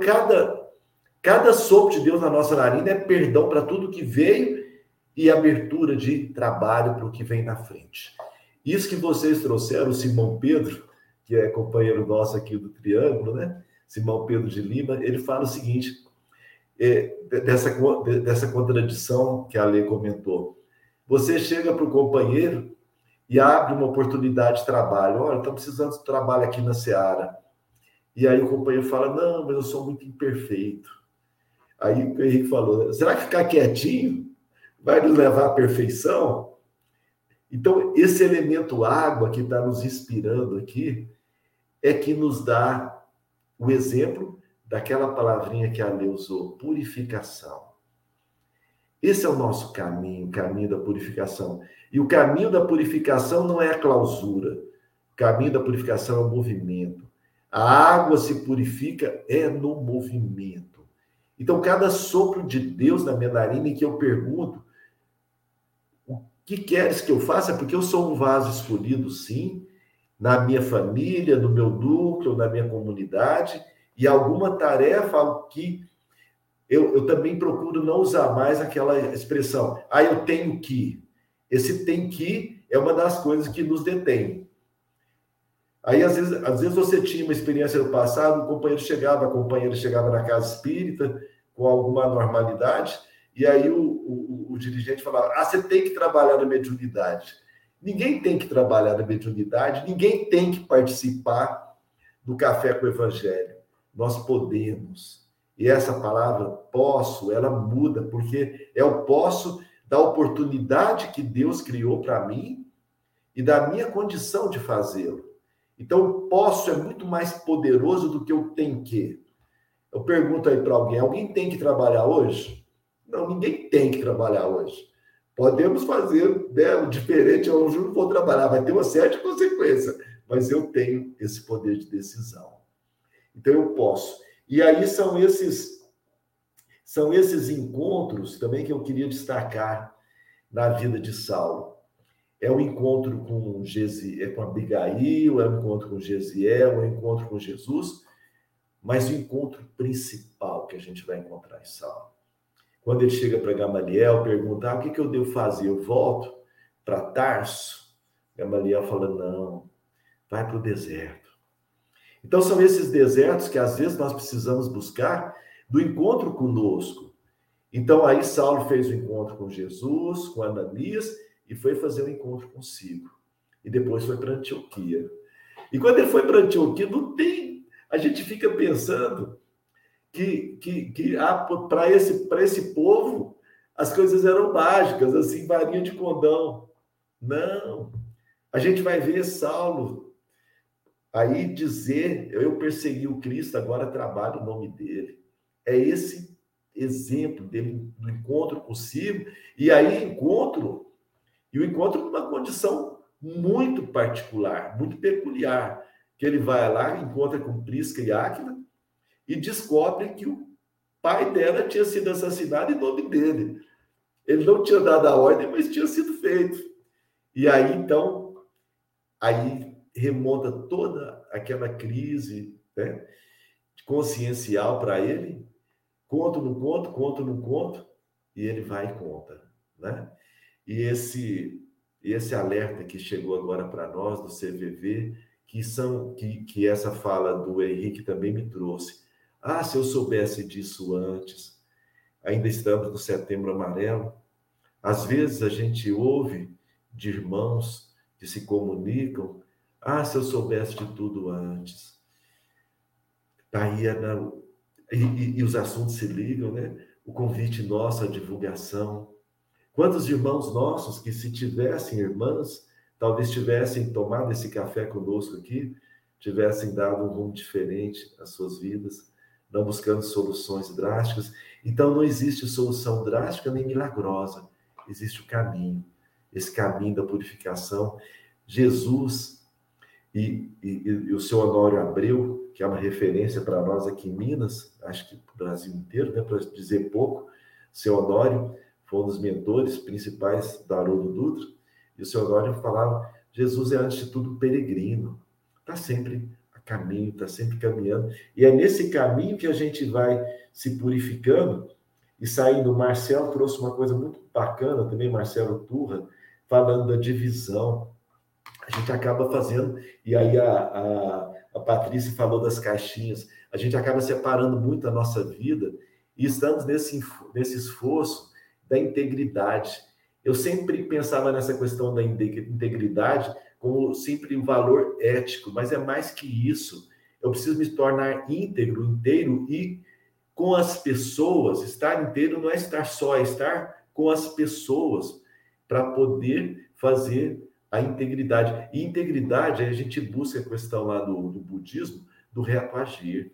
cada sopro de Deus na nossa narina é perdão para tudo que veio e abertura de trabalho para o que vem na frente. Isso que vocês trouxeram, o Simão Pedro, que é companheiro nosso aqui do Triângulo, né? Simão Pedro de Lima, ele fala o seguinte, dessa contradição que a Lê comentou. Você chega para o companheiro e abre uma oportunidade de trabalho. Olha, estamos precisando de trabalho aqui na Seara. E aí o companheiro fala, não, mas eu sou muito imperfeito. Aí o Henrique falou, será que ficar quietinho vai nos levar à perfeição? Então, esse elemento água que está nos inspirando aqui é que nos dá o exemplo daquela palavrinha que a Lê usou, purificação. Esse é o nosso caminho, o caminho da purificação. E o caminho da purificação não é a clausura. O caminho da purificação é o movimento. A água se purifica é no movimento. Então, cada sopro de Deus na minha narina em que eu pergunto, o que queres que eu faça? Porque eu sou um vaso escolhido, sim, na minha família, no meu núcleo, na minha comunidade, e alguma tarefa que eu também procuro não usar mais aquela expressão, eu tenho que. Esse tem que é uma das coisas que nos detém. Aí, às vezes você tinha uma experiência no passado, um companheiro chegava, a companheira chegava na casa espírita com alguma anormalidade, e aí o dirigente falava, você tem que trabalhar na mediunidade. Ninguém tem que trabalhar na mediunidade, ninguém tem que participar do Café com o Evangelho. Nós podemos. E essa palavra, posso, ela muda, porque é o posso da oportunidade que Deus criou para mim e da minha condição de fazê-lo. Então, o posso é muito mais poderoso do que o tem que. Eu pergunto aí para alguém tem que trabalhar hoje? Não, ninguém tem que trabalhar hoje. Podemos fazer, o diferente, eu juro que vou trabalhar, vai ter uma série de consequências, mas eu tenho esse poder de decisão. Então, eu posso. E aí são esses encontros também que eu queria destacar na vida de Saulo. É um encontro com Abigail, é um encontro com Gesiel, é um encontro com Jesus, mas o encontro principal que a gente vai encontrar em Saulo. Quando ele chega para Gamaliel, pergunta, o que eu devo fazer? Eu volto para Tarso? Gamaliel fala, não, vai para o deserto. Então, são esses desertos que, às vezes, nós precisamos buscar do encontro conosco. Então, aí Saulo fez o encontro com Jesus, com Ananias, e foi fazer um encontro consigo. E depois foi para Antioquia. E quando ele foi para Antioquia, a gente fica pensando que para esse povo as coisas eram mágicas, assim, varinha de condão. Não. A gente vai ver Saulo aí dizer, eu persegui o Cristo, agora trabalho o nome dele. É esse exemplo dele do encontro consigo. E aí o encontro numa condição muito particular, muito peculiar, que ele vai lá, encontra com Prisca e Áquila e descobre que o pai dela tinha sido assassinado em nome dele. Ele não tinha dado a ordem, mas tinha sido feito. E aí, então, remonta toda aquela crise consciencial para ele. Conto, não conto, e ele vai e conta, E esse alerta que chegou agora para nós, do CVV, que essa fala do Henrique também me trouxe. Se eu soubesse disso antes, ainda estamos no Setembro Amarelo. Às vezes a gente ouve de irmãos que se comunicam, se eu soubesse de tudo antes. Daí e os assuntos se ligam, O convite nosso, a divulgação. Quantos irmãos nossos que, se tivessem irmãs, talvez tivessem tomado esse café conosco aqui, tivessem dado um rumo diferente às suas vidas, não buscando soluções drásticas. Então, não existe solução drástica nem milagrosa. Existe o caminho, esse caminho da purificação. Jesus e o seu Honório Abreu, que é uma referência para nós aqui em Minas, acho que para o Brasil inteiro, para dizer pouco, seu Honório, foi um dos mentores principais da Arô do Dutra, e o seu Honório falava, Jesus é, antes de tudo, peregrino. Está sempre a caminho, está sempre caminhando. E é nesse caminho que a gente vai se purificando e saindo. O Marcelo trouxe uma coisa muito bacana também, Marcelo Turra, falando da divisão. A gente acaba fazendo, e aí a Patrícia falou das caixinhas, a gente acaba separando muito a nossa vida e estamos nesse esforço da integridade. Eu sempre pensava nessa questão da integridade como sempre um valor ético, mas é mais que isso. Eu preciso me tornar íntegro, inteiro, e com as pessoas. Estar inteiro não é estar só, é estar com as pessoas para poder fazer a integridade. E integridade, a gente busca a questão lá do budismo, do reagir.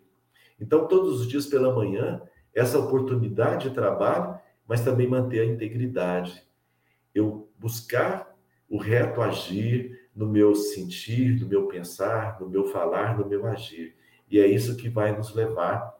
Então, todos os dias pela manhã, essa oportunidade de trabalho, mas também manter a integridade. Eu buscar o reto agir no meu sentir, no meu pensar, no meu falar, no meu agir. E é isso que vai nos levar,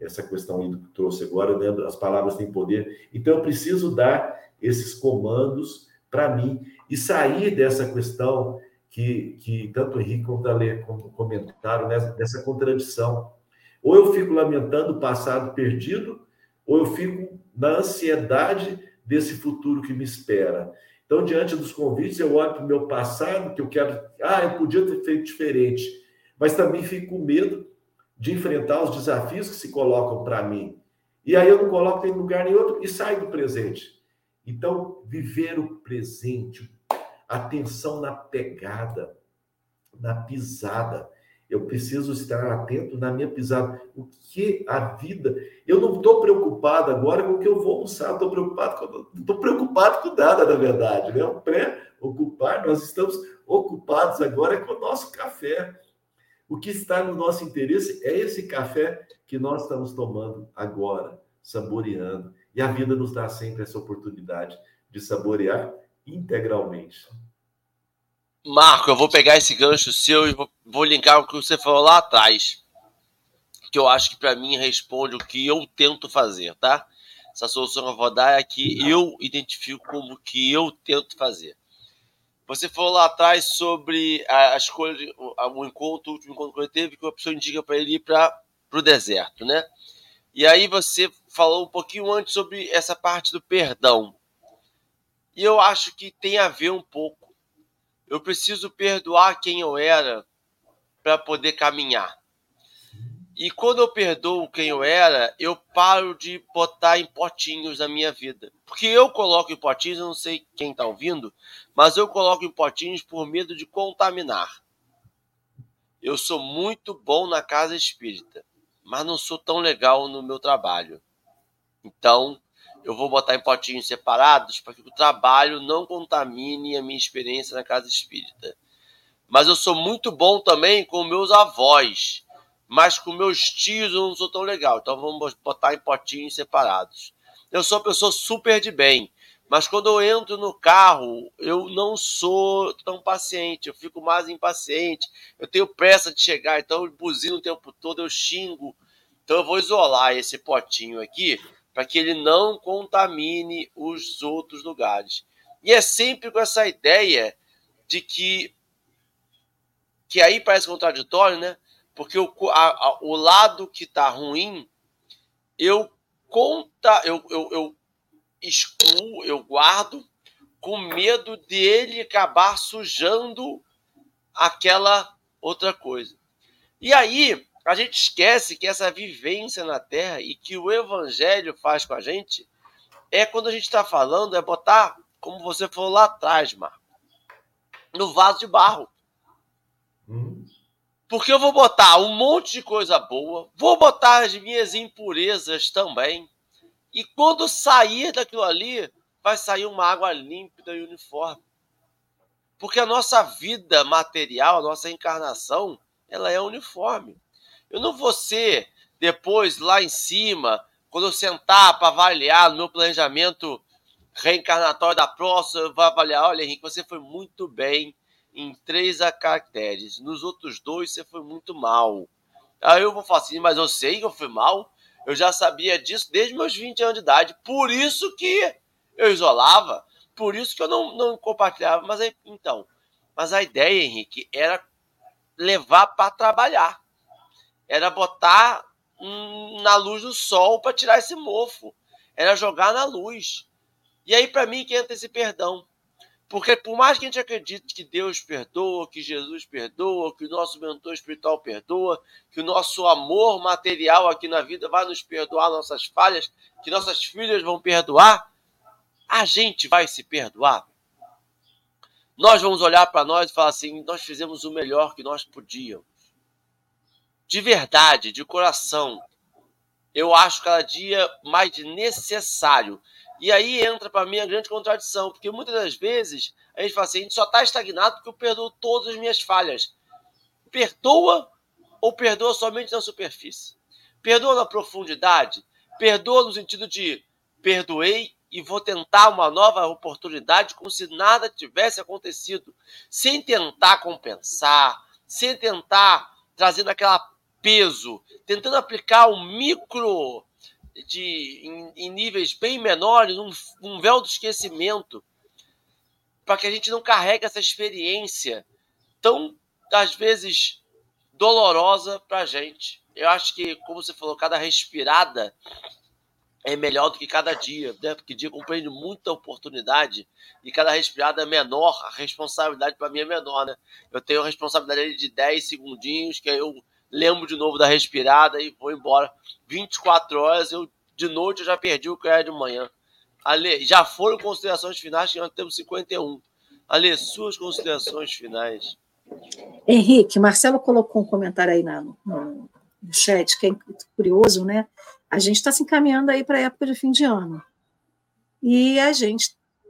essa questão aí que trouxe agora, né? As palavras têm poder. Então, eu preciso dar esses comandos para mim e sair dessa questão que tanto o Henrique quanto a Lê comentaram, né? Dessa contradição. Ou eu fico lamentando o passado perdido, ou eu fico na ansiedade desse futuro que me espera. Então, diante dos convites, eu olho para o meu passado, que eu quero... Ah, eu podia ter feito diferente. Mas também fico com medo de enfrentar os desafios que se colocam para mim. E aí eu não coloco em lugar nem outro e saio do presente. Então, viver o presente, atenção na pegada, na pisada. Eu preciso estar atento na minha pisada. O que a vida... Eu não estou preocupado agora com o que eu vou almoçar. Estou preocupado com nada, na verdade. Né? O pré-ocupar, nós estamos ocupados agora com o nosso café. O que está no nosso interesse é esse café que nós estamos tomando agora, saboreando. E a vida nos dá sempre essa oportunidade de saborear integralmente. Marco, eu vou pegar esse gancho seu e vou linkar o que você falou lá atrás, que eu acho que para mim responde o que eu tento fazer, tá? Essa solução que eu vou dar é a que eu identifico como que eu tento fazer. Você falou lá atrás sobre a escolha, o último encontro que ele teve, que a pessoa indica para ele ir para o deserto, né? E aí você falou um pouquinho antes sobre essa parte do perdão. E eu acho que tem a ver um pouco. Eu preciso perdoar quem eu era para poder caminhar. E quando eu perdoo quem eu era, eu paro de botar em potinhos na minha vida. Porque eu coloco em potinhos, eu não sei quem está ouvindo, mas eu coloco em potinhos por medo de contaminar. Eu sou muito bom na casa espírita, mas não sou tão legal no meu trabalho. Então... eu vou botar em potinhos separados para que o trabalho não contamine a minha experiência na casa espírita. Mas eu sou muito bom também com meus avós, mas com meus tios eu não sou tão legal, então vamos botar em potinhos separados. Eu sou uma pessoa super de bem, mas quando eu entro no carro, eu não sou tão paciente, eu fico mais impaciente, eu tenho pressa de chegar, então eu buzino o tempo todo, eu xingo. Então eu vou isolar esse potinho aqui, para que ele não contamine os outros lugares. E é sempre com essa ideia de que aí parece contraditório, né? Porque o lado que está ruim, eu excluo, eu guardo, com medo dele acabar sujando aquela outra coisa. E aí... a gente esquece que essa vivência na Terra e que o Evangelho faz com a gente é, quando a gente está falando, é botar, como você falou lá atrás, Marco, no vaso de barro. Porque eu vou botar um monte de coisa boa, vou botar as minhas impurezas também, e quando sair daquilo ali, vai sair uma água límpida e uniforme. Porque a nossa vida material, a nossa encarnação, ela é uniforme. Eu não vou ser, depois, lá em cima, quando eu sentar para avaliar no meu planejamento reencarnatório da próxima, eu vou avaliar, olha, Henrique, você foi muito bem em 3 caracteres, nos outros 2 você foi muito mal. Aí eu vou falar assim, mas eu sei que eu fui mal, eu já sabia disso desde meus 20 anos de idade, por isso que eu isolava, por isso que eu não compartilhava. Mas aí, então, mas a ideia, Henrique, era levar para trabalhar. Era botar na luz do sol para tirar esse mofo. Era jogar na luz. E aí, para mim, que entra esse perdão. Porque por mais que a gente acredite que Deus perdoa, que Jesus perdoa, que o nosso mentor espiritual perdoa, que o nosso amor material aqui na vida vai nos perdoar nossas falhas, que nossas filhas vão perdoar, a gente vai se perdoar. Nós vamos olhar para nós e falar assim, nós fizemos o melhor que nós podíamos. de verdade, de coração. Eu acho cada dia mais necessário. E aí entra para mim a grande contradição, porque muitas das vezes a gente fala assim, a gente só está estagnado porque eu perdoo todas as minhas falhas. Perdoa ou perdoa somente na superfície? Perdoa na profundidade? Perdoa no sentido de perdoei e vou tentar uma nova oportunidade como se nada tivesse acontecido, sem tentar compensar, sem tentar trazer aquele peso, tentando aplicar um micro em níveis bem menores, um véu do esquecimento, para que a gente não carregue essa experiência tão, às vezes, dolorosa para a gente. Eu acho que, como você falou, cada respirada é melhor do que cada dia, né? Porque dia compreende muita oportunidade e cada respirada é menor, a responsabilidade para mim é menor, né? Eu tenho a responsabilidade de 10 segundinhos, que aí eu lembro de novo da respirada e vou embora. 24 horas, de noite eu já perdi o que era de manhã. Ale, já foram considerações finais, que nós temos 51. Ale, suas considerações finais. Henrique, Marcelo colocou um comentário aí no chat, que é curioso, né? A gente está se encaminhando aí para a época de fim de ano. E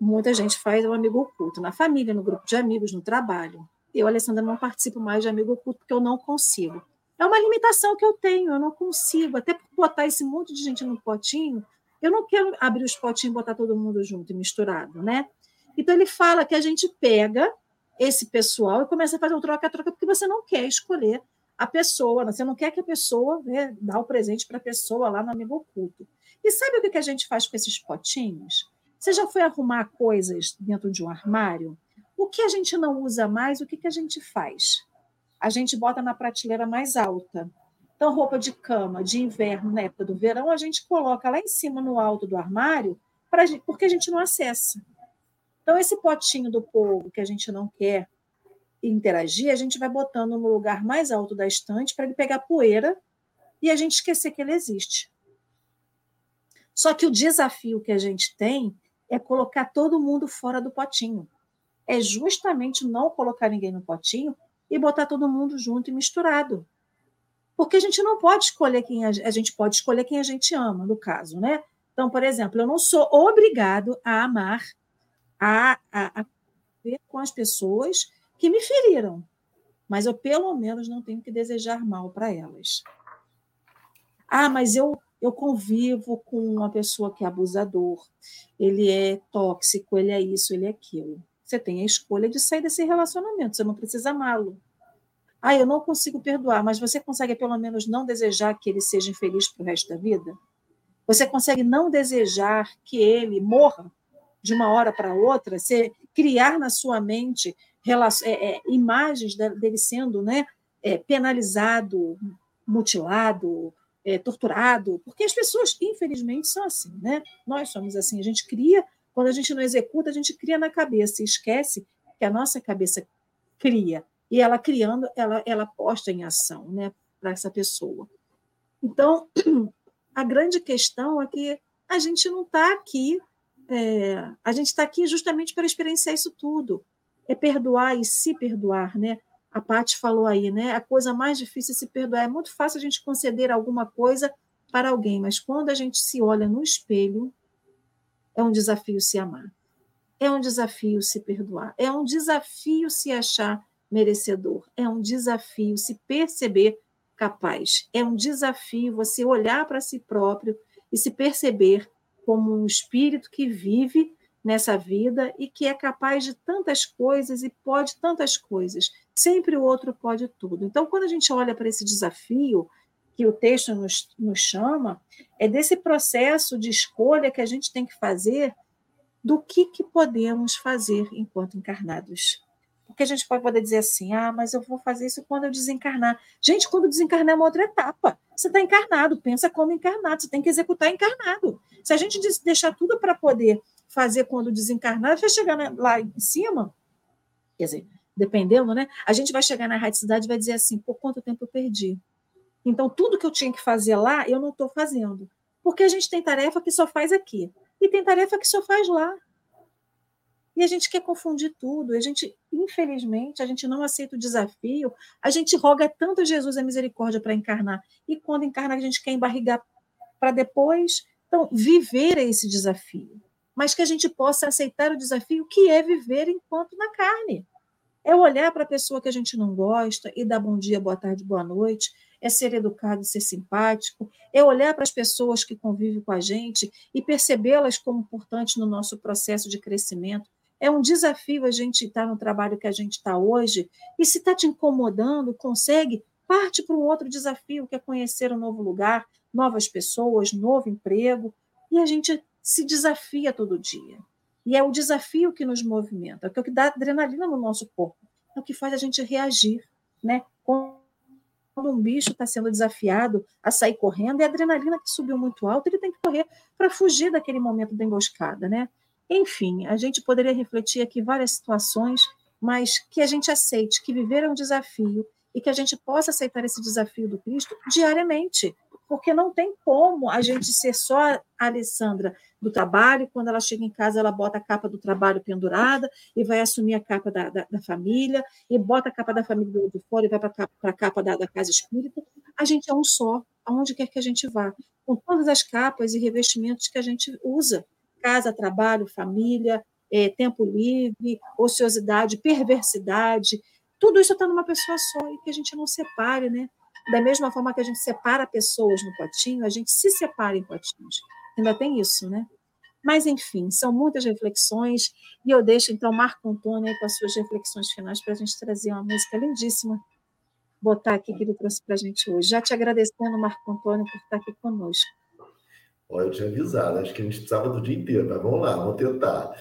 muita gente faz um amigo oculto na família, no grupo de amigos, no trabalho. Eu, Alessandra, não participo mais de amigo oculto porque eu não consigo. É uma limitação que eu tenho, eu não consigo. Até por botar esse monte de gente no potinho, eu não quero abrir os potinhos e botar todo mundo junto e misturado, né? Então ele fala que a gente pega esse pessoal e começa a fazer um troca-troca porque você não quer escolher a pessoa, você não quer que a pessoa, né, dá o presente para a pessoa lá no amigo oculto. E sabe o que a gente faz com esses potinhos? Você já foi arrumar coisas dentro de um armário? O que a gente não usa mais, o que a gente faz? A gente bota na prateleira mais alta. Então, roupa de cama, de inverno, na época do verão, a gente coloca lá em cima, no alto do armário, porque a gente não acessa. Então, esse potinho do povo que a gente não quer interagir, a gente vai botando no lugar mais alto da estante para ele pegar poeira e a gente esquecer que ele existe. Só que o desafio que a gente tem é colocar todo mundo fora do potinho. É justamente não colocar ninguém no potinho e botar todo mundo junto e misturado. Porque a gente não pode escolher quem a gente ama, no caso, né? Então, por exemplo, eu não sou obrigado a amar, a ver com as pessoas que me feriram, mas eu, pelo menos, não tenho que desejar mal para elas. Ah, mas eu convivo com uma pessoa que é abusador, ele é tóxico, ele é isso, ele é aquilo. Você tem a escolha de sair desse relacionamento, você não precisa amá-lo. Ah, eu não consigo perdoar, mas você consegue, pelo menos, não desejar que ele seja infeliz para o resto da vida? Você consegue não desejar que ele morra de uma hora para outra? Você criar na sua mente imagens dele sendo, né, penalizado, mutilado, torturado, porque as pessoas, infelizmente, são assim, né? Nós somos assim, a gente cria, quando a gente não executa, a gente cria na cabeça e esquece que a nossa cabeça cria, e ela criando, ela posta em ação, né, para essa pessoa. Então, a grande questão é que a gente não está aqui, a gente está aqui justamente para experienciar isso tudo. É perdoar e se perdoar, né? A Paty falou aí, né? A coisa mais difícil é se perdoar. É muito fácil a gente conceder alguma coisa para alguém, mas quando a gente se olha no espelho, é um desafio se amar, é um desafio se perdoar, é um desafio se achar merecedor, é um desafio se perceber capaz, é um desafio você olhar para si próprio e se perceber como um espírito que vive nessa vida e que é capaz de tantas coisas e pode tantas coisas. Sempre o outro pode tudo. Então, quando a gente olha para esse desafio que o texto nos chama, é desse processo de escolha que a gente tem que fazer do que podemos fazer enquanto encarnados. Porque a gente pode poder dizer assim, ah, mas eu vou fazer isso quando eu desencarnar. Gente, quando desencarnar é uma outra etapa. Você está encarnado, pensa como encarnado, você tem que executar encarnado. Se a gente deixar tudo para poder fazer quando desencarnar, vai chegar lá em cima, quer dizer, dependendo, né? A gente vai chegar na erraticidade e vai dizer assim, por quanto tempo eu perdi? Então, tudo que eu tinha que fazer lá, eu não estou fazendo. Porque a gente tem tarefa que só faz aqui. E tem tarefa que só faz lá. E a gente quer confundir tudo, a gente, infelizmente, a gente não aceita o desafio, a gente roga tanto a Jesus a misericórdia para encarnar, e quando encarna a gente quer embarrigar para depois. Então, viver é esse desafio, mas que a gente possa aceitar o desafio que é viver enquanto na carne. É olhar para a pessoa que a gente não gosta e dar bom dia, boa tarde, boa noite, é ser educado, ser simpático, é olhar para as pessoas que convivem com a gente e percebê-las como importantes no nosso processo de crescimento. É um desafio a gente estar no trabalho que a gente está hoje, e se está te incomodando, consegue, parte para um outro desafio, que é conhecer um novo lugar, novas pessoas, novo emprego, e a gente se desafia todo dia. E é o desafio que nos movimenta, é o que dá adrenalina no nosso corpo, é o que faz a gente reagir, né? Quando um bicho está sendo desafiado a sair correndo, é a adrenalina que subiu muito alto, ele tem que correr para fugir daquele momento da emboscada, né? Enfim, a gente poderia refletir aqui várias situações, mas que a gente aceite que viver é um desafio e que a gente possa aceitar esse desafio do Cristo diariamente, porque não tem como a gente ser só a Alessandra do trabalho, quando ela chega em casa ela bota a capa do trabalho pendurada e vai assumir a capa da família, e bota a capa da família do lado de fora e vai para a capa da casa espírita. A gente é um só, aonde quer que a gente vá, com todas as capas e revestimentos que a gente usa. Casa, trabalho, família, tempo livre, ociosidade, perversidade, tudo isso está numa pessoa só, e que a gente não separe, né? Da mesma forma que a gente separa pessoas no potinho, a gente se separa em potinhos. Ainda tem isso, né? Mas, enfim, são muitas reflexões, e eu deixo, então, Marco Antônio aí com as suas reflexões finais para a gente trazer uma música lindíssima, botar aqui que ele trouxe para a gente hoje. Já te agradecendo, Marco Antônio, por estar aqui conosco. Olha, eu tinha avisado, acho que a gente precisava do dia inteiro, mas vamos lá, vamos tentar.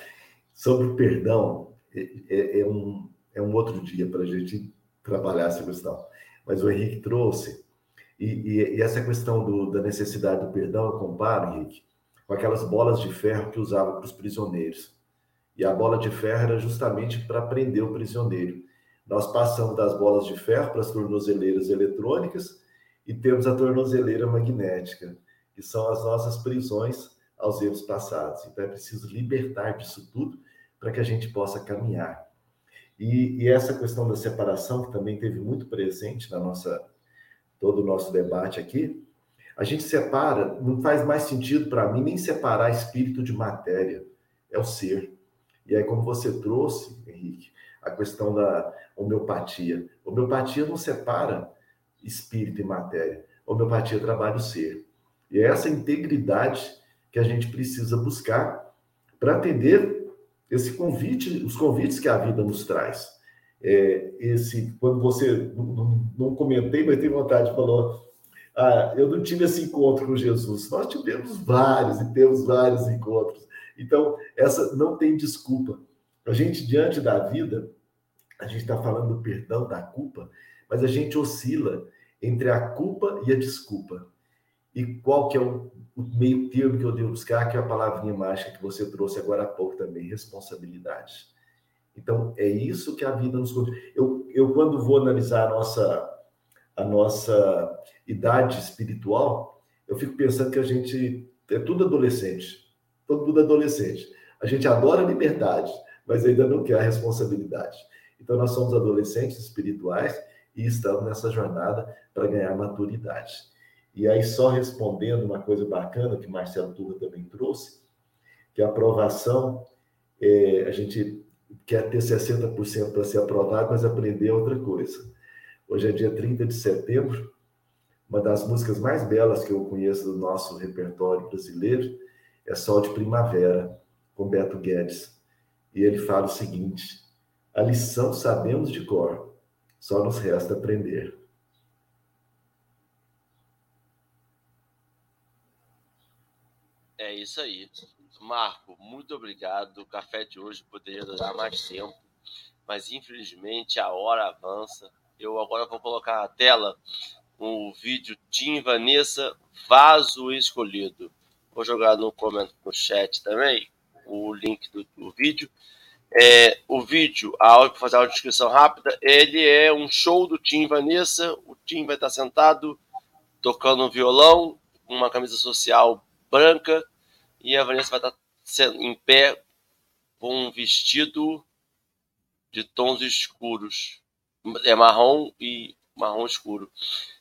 Sobre o perdão, é um outro dia para a gente trabalhar essa questão. Mas o Henrique trouxe, e essa questão da necessidade do perdão, eu comparo, Henrique, com aquelas bolas de ferro que usava para os prisioneiros. E a bola de ferro era justamente para prender o prisioneiro. Nós passamos das bolas de ferro para as tornozeleiras eletrônicas e temos a tornozeleira magnética, que são as nossas prisões aos erros passados. Então, é preciso libertar disso tudo para que a gente possa caminhar. E essa questão da separação, que também teve muito presente na todo o nosso debate aqui, a gente separa, não faz mais sentido para mim nem separar espírito de matéria, é o ser. E aí, como você trouxe, Henrique, a questão da homeopatia. Homeopatia não separa espírito e matéria. Homeopatia trabalha o ser. E é essa integridade que a gente precisa buscar para atender esse convite, os convites que a vida nos traz. Quando você, não comentei, mas tenho vontade, falou, eu não tive esse encontro com Jesus. Nós tivemos vários e temos vários encontros. Então, essa não tem desculpa. A gente, diante da vida, a gente está falando do perdão, da culpa, mas a gente oscila entre a culpa e a desculpa. E qual que é o meio termo que eu devo buscar, que é a palavrinha mágica que você trouxe agora há pouco também, responsabilidade. Então, é isso que a vida nos conta. Eu quando vou analisar a nossa idade espiritual, eu fico pensando que a gente é tudo adolescente. Todo mundo adolescente. A gente adora a liberdade, mas ainda não quer a responsabilidade. Então, nós somos adolescentes espirituais e estamos nessa jornada para ganhar maturidade. E aí, só respondendo uma coisa bacana que Marcelo Turra também trouxe, que a aprovação, a gente quer ter 60% para ser aprovado, mas aprender é outra coisa. Hoje é dia 30 de setembro, uma das músicas mais belas que eu conheço do nosso repertório brasileiro é Sol de Primavera, com Beto Guedes. E ele fala o seguinte, a lição sabemos de cor, só nos resta aprender. É isso aí. Marco, muito obrigado. O café de hoje poderia durar mais tempo, mas infelizmente a hora avança. Eu agora vou colocar na tela o vídeo Tim Vanessa, Vaso Escolhido. Vou jogar no comentário no chat também o link do vídeo. O vídeo, vou fazer a descrição rápida, ele é um show do Tim Vanessa. O Tim vai estar sentado, tocando um violão, uma camisa social branca, e a Vanessa vai estar em pé com um vestido de tons escuros. É marrom e marrom escuro.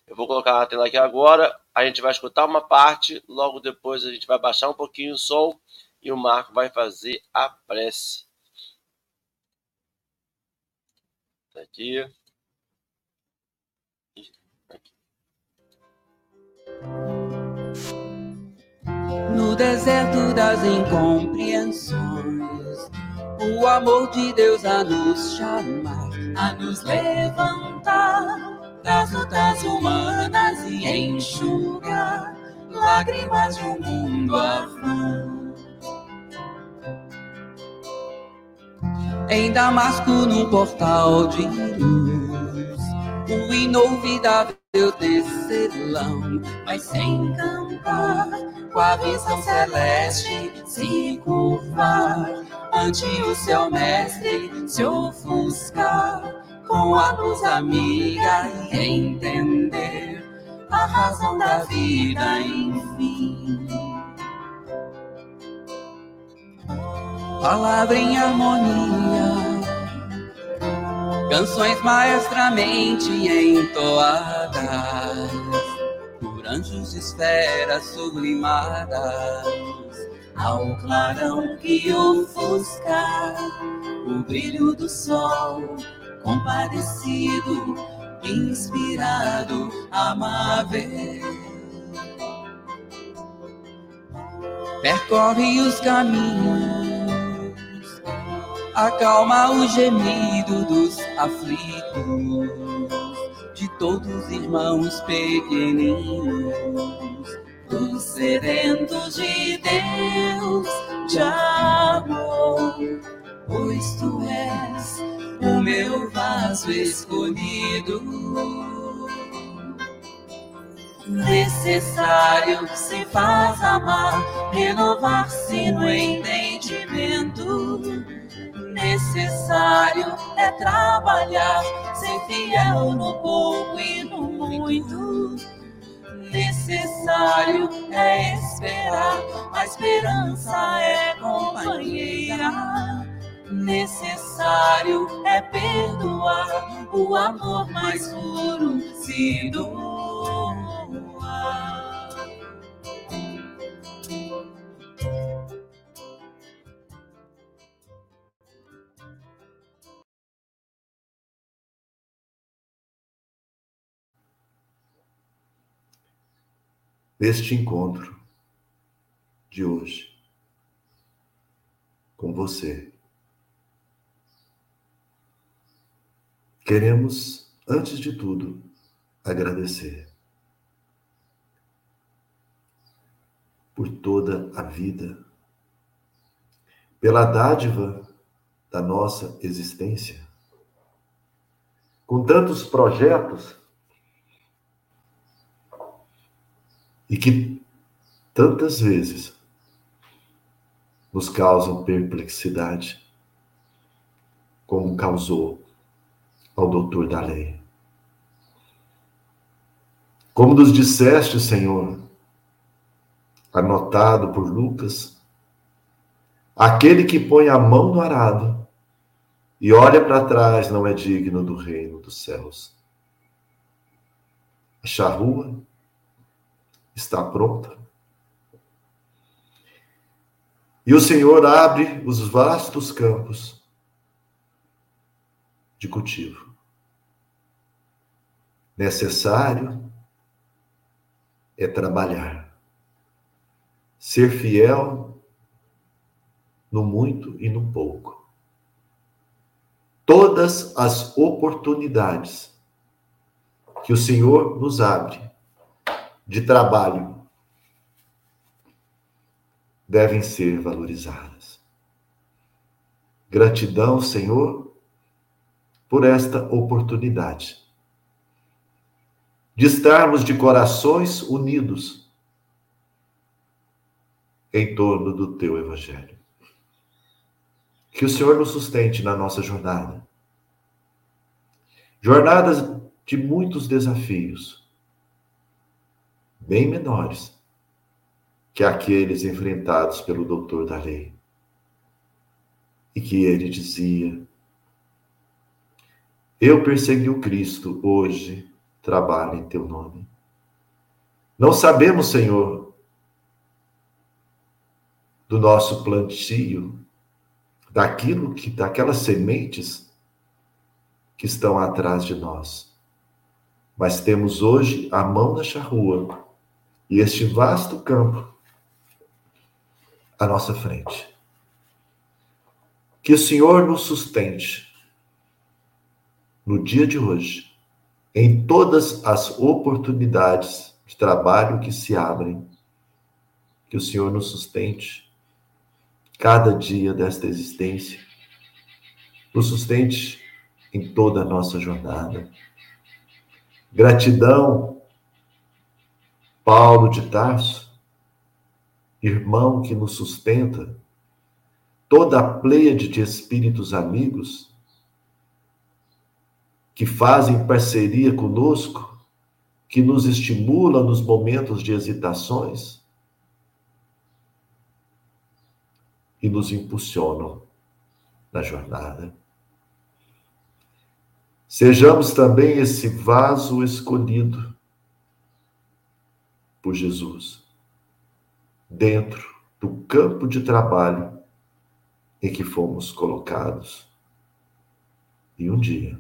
Eu vou colocar na tela aqui agora. A gente vai escutar uma parte. Logo depois a gente vai baixar um pouquinho o som. E o Marco vai fazer a prece. Tá aqui. No deserto das incompreensões, o amor de Deus a nos chamar, a nos levantar das lutas humanas e enxugar lágrimas de um mundo afã. Em Damasco, num portal de luz, o inovidável tecelão vai se encantar com a visão celeste, se curvar ante o seu mestre, se ofuscar com a luz amiga e entender a razão da vida, enfim. Palavra em harmonia, canções maestramente entoadas por anjos de esferas sublimadas, ao clarão que ofusca o brilho do sol, compadecido, inspirado, amável. Percorre os caminhos, acalma o gemido dos aflitos, de todos os irmãos pequeninos, dos sedentos de Deus, de amor, pois tu és o meu vaso escolhido. Necessário se faz amar, renovar-se no entendimento. Necessário é trabalhar, ser fiel no pouco e no muito. Necessário é esperar, a esperança é companheira. Necessário é perdoar, o amor mais puro se doa. Neste encontro de hoje com você, queremos, antes de tudo, agradecer por toda a vida, pela dádiva da nossa existência, com tantos projetos e que tantas vezes nos causam perplexidade, como causou ao doutor da lei. Como nos disseste, Senhor, anotado por Lucas, aquele que põe a mão no arado e olha para trás não é digno do reino dos céus. A charrua está pronta. E o Senhor abre os vastos campos de cultivo. Necessário é trabalhar, ser fiel no muito e no pouco. Todas as oportunidades que o Senhor nos abre de trabalho devem ser valorizadas. Gratidão, Senhor, por esta oportunidade de estarmos de corações unidos em torno do Teu Evangelho. Que o Senhor nos sustente na nossa jornada. Jornadas de muitos desafios, bem menores que aqueles enfrentados pelo doutor da lei. e que ele dizia: eu persegui o Cristo, hoje trabalho em teu nome. Não sabemos, Senhor, do nosso plantio, daquelas sementes que estão atrás de nós. Mas temos hoje a mão na charrua e este vasto campo à nossa frente. Que o Senhor nos sustente no dia de hoje, em todas as oportunidades de trabalho que se abrem. Que o Senhor nos sustente cada dia desta existência, nos sustente em toda a nossa jornada. Gratidão, Paulo de Tarso, irmão que nos sustenta, toda a pleiade de espíritos amigos que fazem parceria conosco, que nos estimula nos momentos de hesitações e nos impulsionam na jornada. Sejamos também esse vaso escolhido por Jesus, dentro do campo de trabalho em que fomos colocados. E um dia,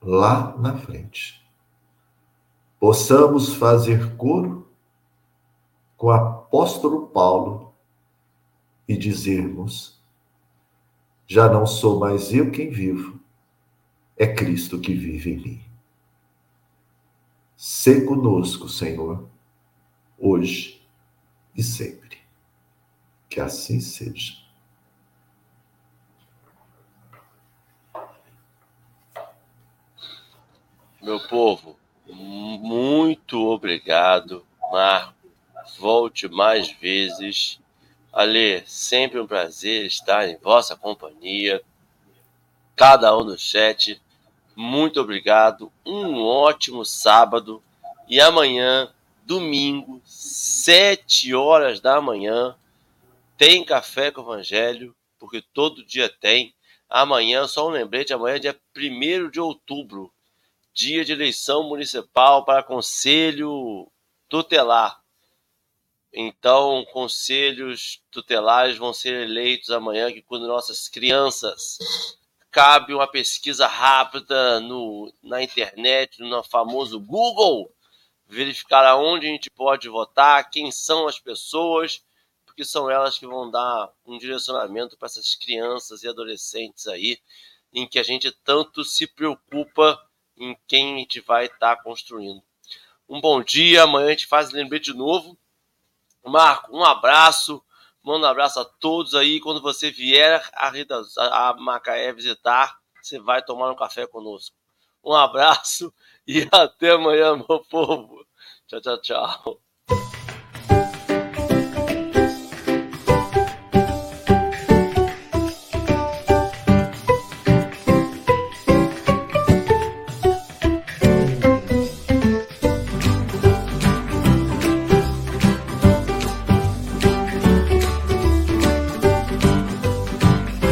lá na frente, possamos fazer coro com o apóstolo Paulo e dizermos: já não sou mais eu quem vivo, é Cristo que vive em mim. Sê conosco, Senhor, hoje e sempre. Que assim seja. Meu povo, muito obrigado, Marco. Volte mais vezes. Ale, sempre um prazer estar em vossa companhia. Cada um no chat, muito obrigado. Um ótimo sábado. E amanhã, domingo, 7h, tem Café com Evangelho, porque todo dia tem. Amanhã, só um lembrete, amanhã é dia 1º de outubro, dia de eleição municipal para Conselho Tutelar. Então, conselhos tutelares vão ser eleitos amanhã, que quando nossas crianças cabe uma pesquisa rápida na internet, no famoso Google, verificar aonde a gente pode votar, quem são as pessoas, porque são elas que vão dar um direcionamento para essas crianças e adolescentes aí, em que a gente tanto se preocupa em quem a gente vai estar construindo. Um bom dia, amanhã a gente faz lembrete de novo. Marco, um abraço, manda um abraço a todos aí. Quando você vier a Macaé visitar, você vai tomar um café conosco. Um abraço e até amanhã, meu povo. Tchau, tchau, tchau.